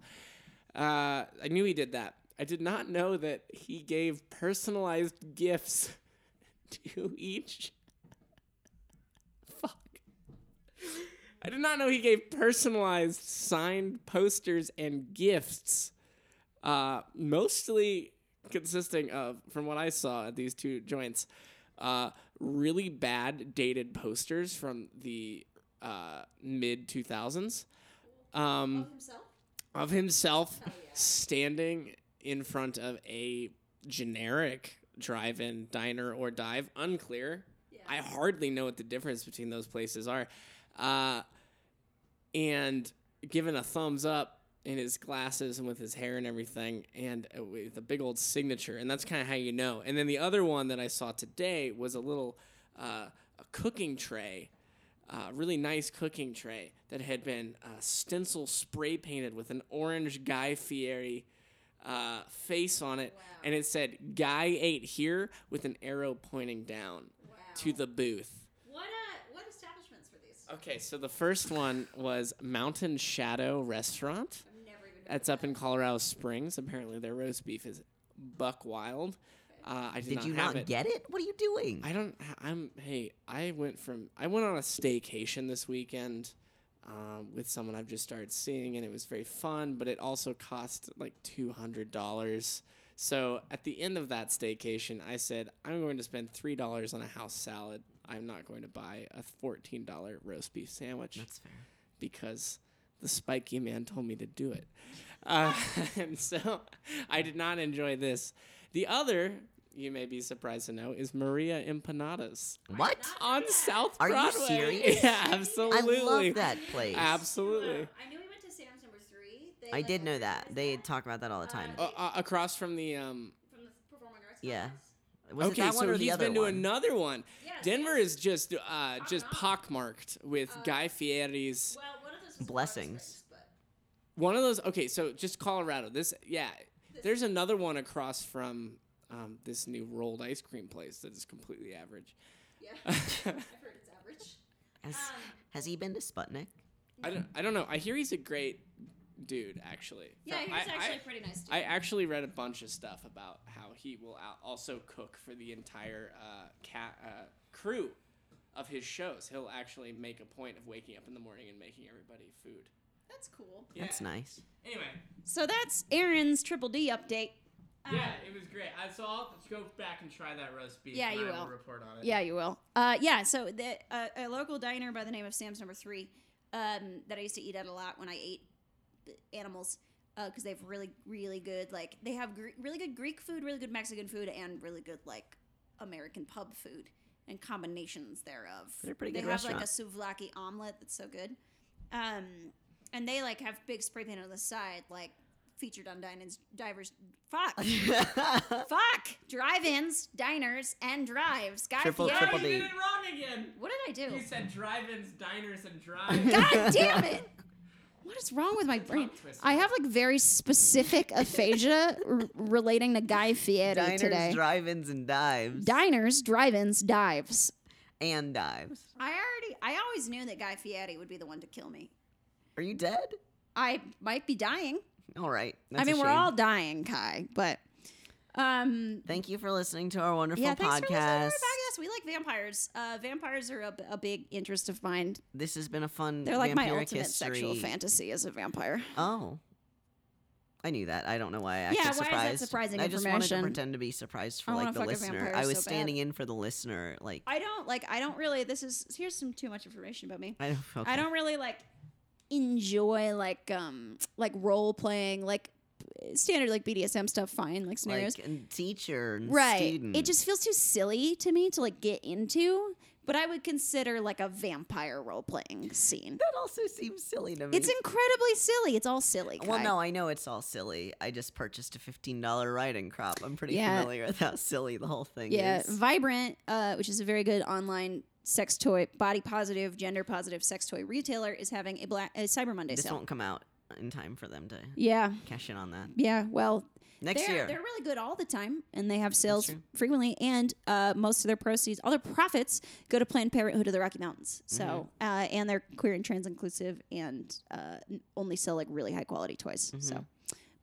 Uh, I knew he did that. I did not know that he gave personalized gifts to each. Fuck. I did not know he gave personalized signed posters and gifts, uh, mostly consisting of, from what I saw at these two joints, uh, really bad dated posters from the uh, mid two thousands. Um, of himself? Of himself yeah. standing in front of a generic drive-in diner or dive. Unclear. Yeah. I hardly know what the difference between those places are. Uh, and given a thumbs up in his glasses and with his hair and everything, and uh, with a big old signature. And that's kind of how you know. And then the other one that I saw today was a little uh, a cooking tray, a uh, really nice cooking tray that had been uh, stencil spray painted with an orange Guy Fieri uh, face on it. Wow. And it said, Guy ate here, with an arrow pointing down wow. to the booth. Okay, so the first one was Mountain Shadow Restaurant. I've never even heard That's that. Up in Colorado Springs. Apparently, their roast beef is buck wild. Uh, I did, did not you have not it. get it? What are you doing? I don't. I'm. Hey, I went from. I went on a staycation this weekend um, with someone I've just started seeing, and it was very fun. But it also cost like two hundred dollars. So at the end of that staycation, I said I'm going to spend three dollars on a house salad. I'm not going to buy a fourteen dollars roast beef sandwich. That's fair. Because the spiky man told me to do it. Uh, and so I did not enjoy this. The other, you may be surprised to know, is Maria Empanadas. What? On South Are Broadway. Are you serious? Yeah, absolutely. I love that place. Absolutely. Wow. I knew we went to Sam's number three. They I like did know that. They that. talk about that all the time. Uh, uh, across from the... Um, from the Performing Arts Yeah. Class? Was okay, so he's been to one? another one. Yes, Denver yes. is just uh, just pockmarked with uh, Guy Fieri's well, one of those blessings. Place, one of those. Okay, so just Colorado. This yeah. This there's another one across from um, this new rolled ice cream place that is completely average. Yeah, I've heard it's average. Has, um, has he been to Sputnik? I don't. I don't know. I hear he's a great dude, actually. Yeah, he's actually I, pretty nice dude. I actually read a bunch of stuff about how he will out- also cook for the entire uh, cat, uh, crew of his shows. He'll actually make a point of waking up in the morning and making everybody food. That's cool. Yeah. That's nice. Anyway. So that's Aaron's Triple D update. Uh, yeah, it was great. I so I'll go back and try that roast beef. Yeah, and you I will. will report on it. Yeah, you will. Uh, yeah, so the, uh, a local diner by the name of Sam's Number Three um, that I used to eat at a lot when I ate animals because uh, they have really really good like they have gr- really good Greek food, really good Mexican food, and really good like American pub food and combinations thereof. They're pretty good. They have restaurant. like a souvlaki omelet that's so good, um, and they like have big spray paint on the side like featured on diners, divers, fuck, fuck, drive-ins, diners, and drives. Guy triple, Fieri. Triple D. You did it wrong again. What did I do? You said drive-ins, diners, and drives. God damn it. What is wrong with my brain? I have like very specific aphasia r- relating to Guy Fieri Diners, today. Diners, drive-ins, and dives. Diners, drive-ins, dives, and dives. I already, I always knew that Guy Fieri would be the one to kill me. Are you dead? I might be dying. All right. That's I mean, a we're shame. all dying, Kai. But um, thank you for listening to our wonderful yeah, podcast. Thanks for listening to our podcast. We like vampires. Uh, vampires are a, a big interest of mine. This has been a fun They're like my ultimate history. sexual fantasy as a vampire. Oh. I knew that. I don't know why I acted yeah, surprised. Yeah, why is that surprising I information? I just wanted to pretend to be surprised for I like the listener. I was so standing bad. in for the listener. Like I don't like I don't really this is here's some too much information about me. I don't okay. I don't really like enjoy like um like role playing like standard like B D S M stuff, fine, like scenarios. Like and teacher and right. student. It just feels too silly to me to like get into, but I would consider like a vampire role-playing scene. That also seems silly to me. It's incredibly silly. It's all silly, Kai. Well, no, I know it's all silly. I just purchased a fifteen dollars riding crop. I'm pretty yeah. familiar with how silly the whole thing yeah. is. Yeah, Vibrant, uh, which is a very good online sex toy, body-positive, gender-positive sex toy retailer, is having a, black, a Cyber Monday this sale. This won't come out in time for them to yeah. cash in on that. Yeah, well, next they're, year. They're really good all the time, and they have sales frequently, and uh, most of their proceeds, all their profits, go to Planned Parenthood of the Rocky Mountains. So, mm-hmm. uh, and they're queer and trans inclusive, and uh, only sell like really high quality toys. Mm-hmm. So,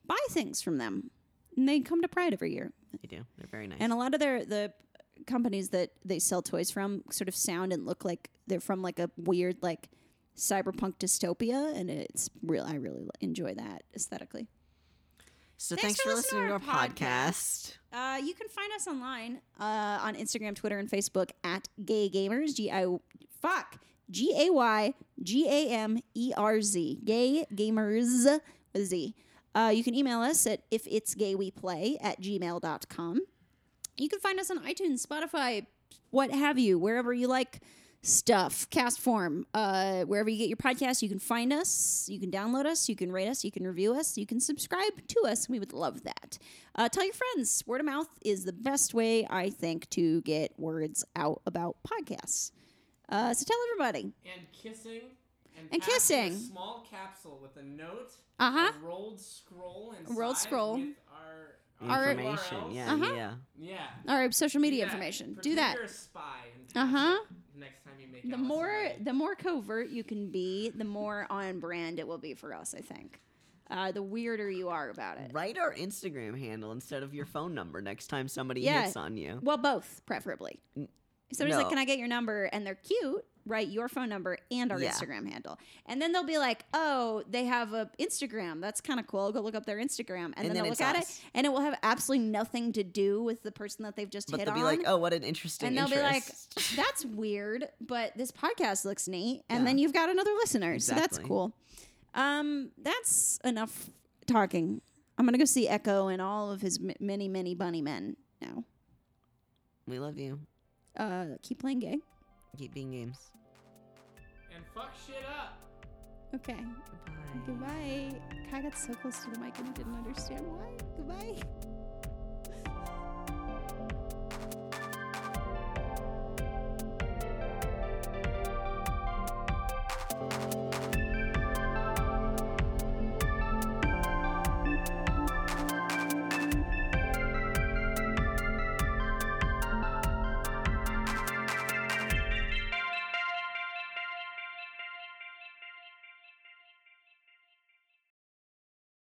buy things from them. And they come to Pride every year. They do. They're very nice. And a lot of their the companies that they sell toys from sort of sound and look like they're from like a weird like cyberpunk dystopia, and it's real. I really enjoy that aesthetically. So thanks, thanks for, for listening to our, to our podcast. podcast. Uh, you can find us online uh, on Instagram, Twitter, and Facebook at Gay Gamers. G I fuck G A Y G A M E R Z. Gay Gamers with Z. Uh, you can email us at if it's gay we play at gmail dot com. You can find us on iTunes, Spotify, what have you, wherever you like stuff, cast form, uh, wherever you get your podcast, you can find us, you can download us, you can rate us, you can review us, you can subscribe to us. We would love that. Uh, tell your friends. Word of mouth is the best way, I think, to get words out about podcasts. Uh, so tell everybody. And kissing. And, and kissing. A small capsule with a note, uh-huh. a rolled scroll inside a rolled scroll. With our, our information. U R Ls. Yeah, uh-huh. yeah, yeah. Our social media do information. Pretend do that. You're a spy. Uh huh. Next time you make the more the more covert you can be, the more on brand it will be for us. I think. Uh, the weirder you are about it. Write our Instagram handle instead of your phone number next time somebody yeah. hits on you. Well, both preferably. N- Somebody's no. like, "Can I get your number?" And they're cute. Write your phone number and our yeah. Instagram handle. And then they'll be like, oh, they have a Instagram. That's kind of cool. Go look up their Instagram. And, and then, then they'll look at us. it. And it will have absolutely nothing to do with the person that they've just but hit on. But they'll be like, oh, what an interesting And they'll interest. Be like, that's weird, but this podcast looks neat. And yeah. then you've got another listener. Exactly. So that's cool. Um, that's enough talking. I'm going to go see Echo and all of his many, many bunny men now. We love you. Uh, keep playing gay. Keep being games. And fuck shit up. Okay. Goodbye. Goodbye. Kai got so close to the mic and he didn't understand why. Goodbye.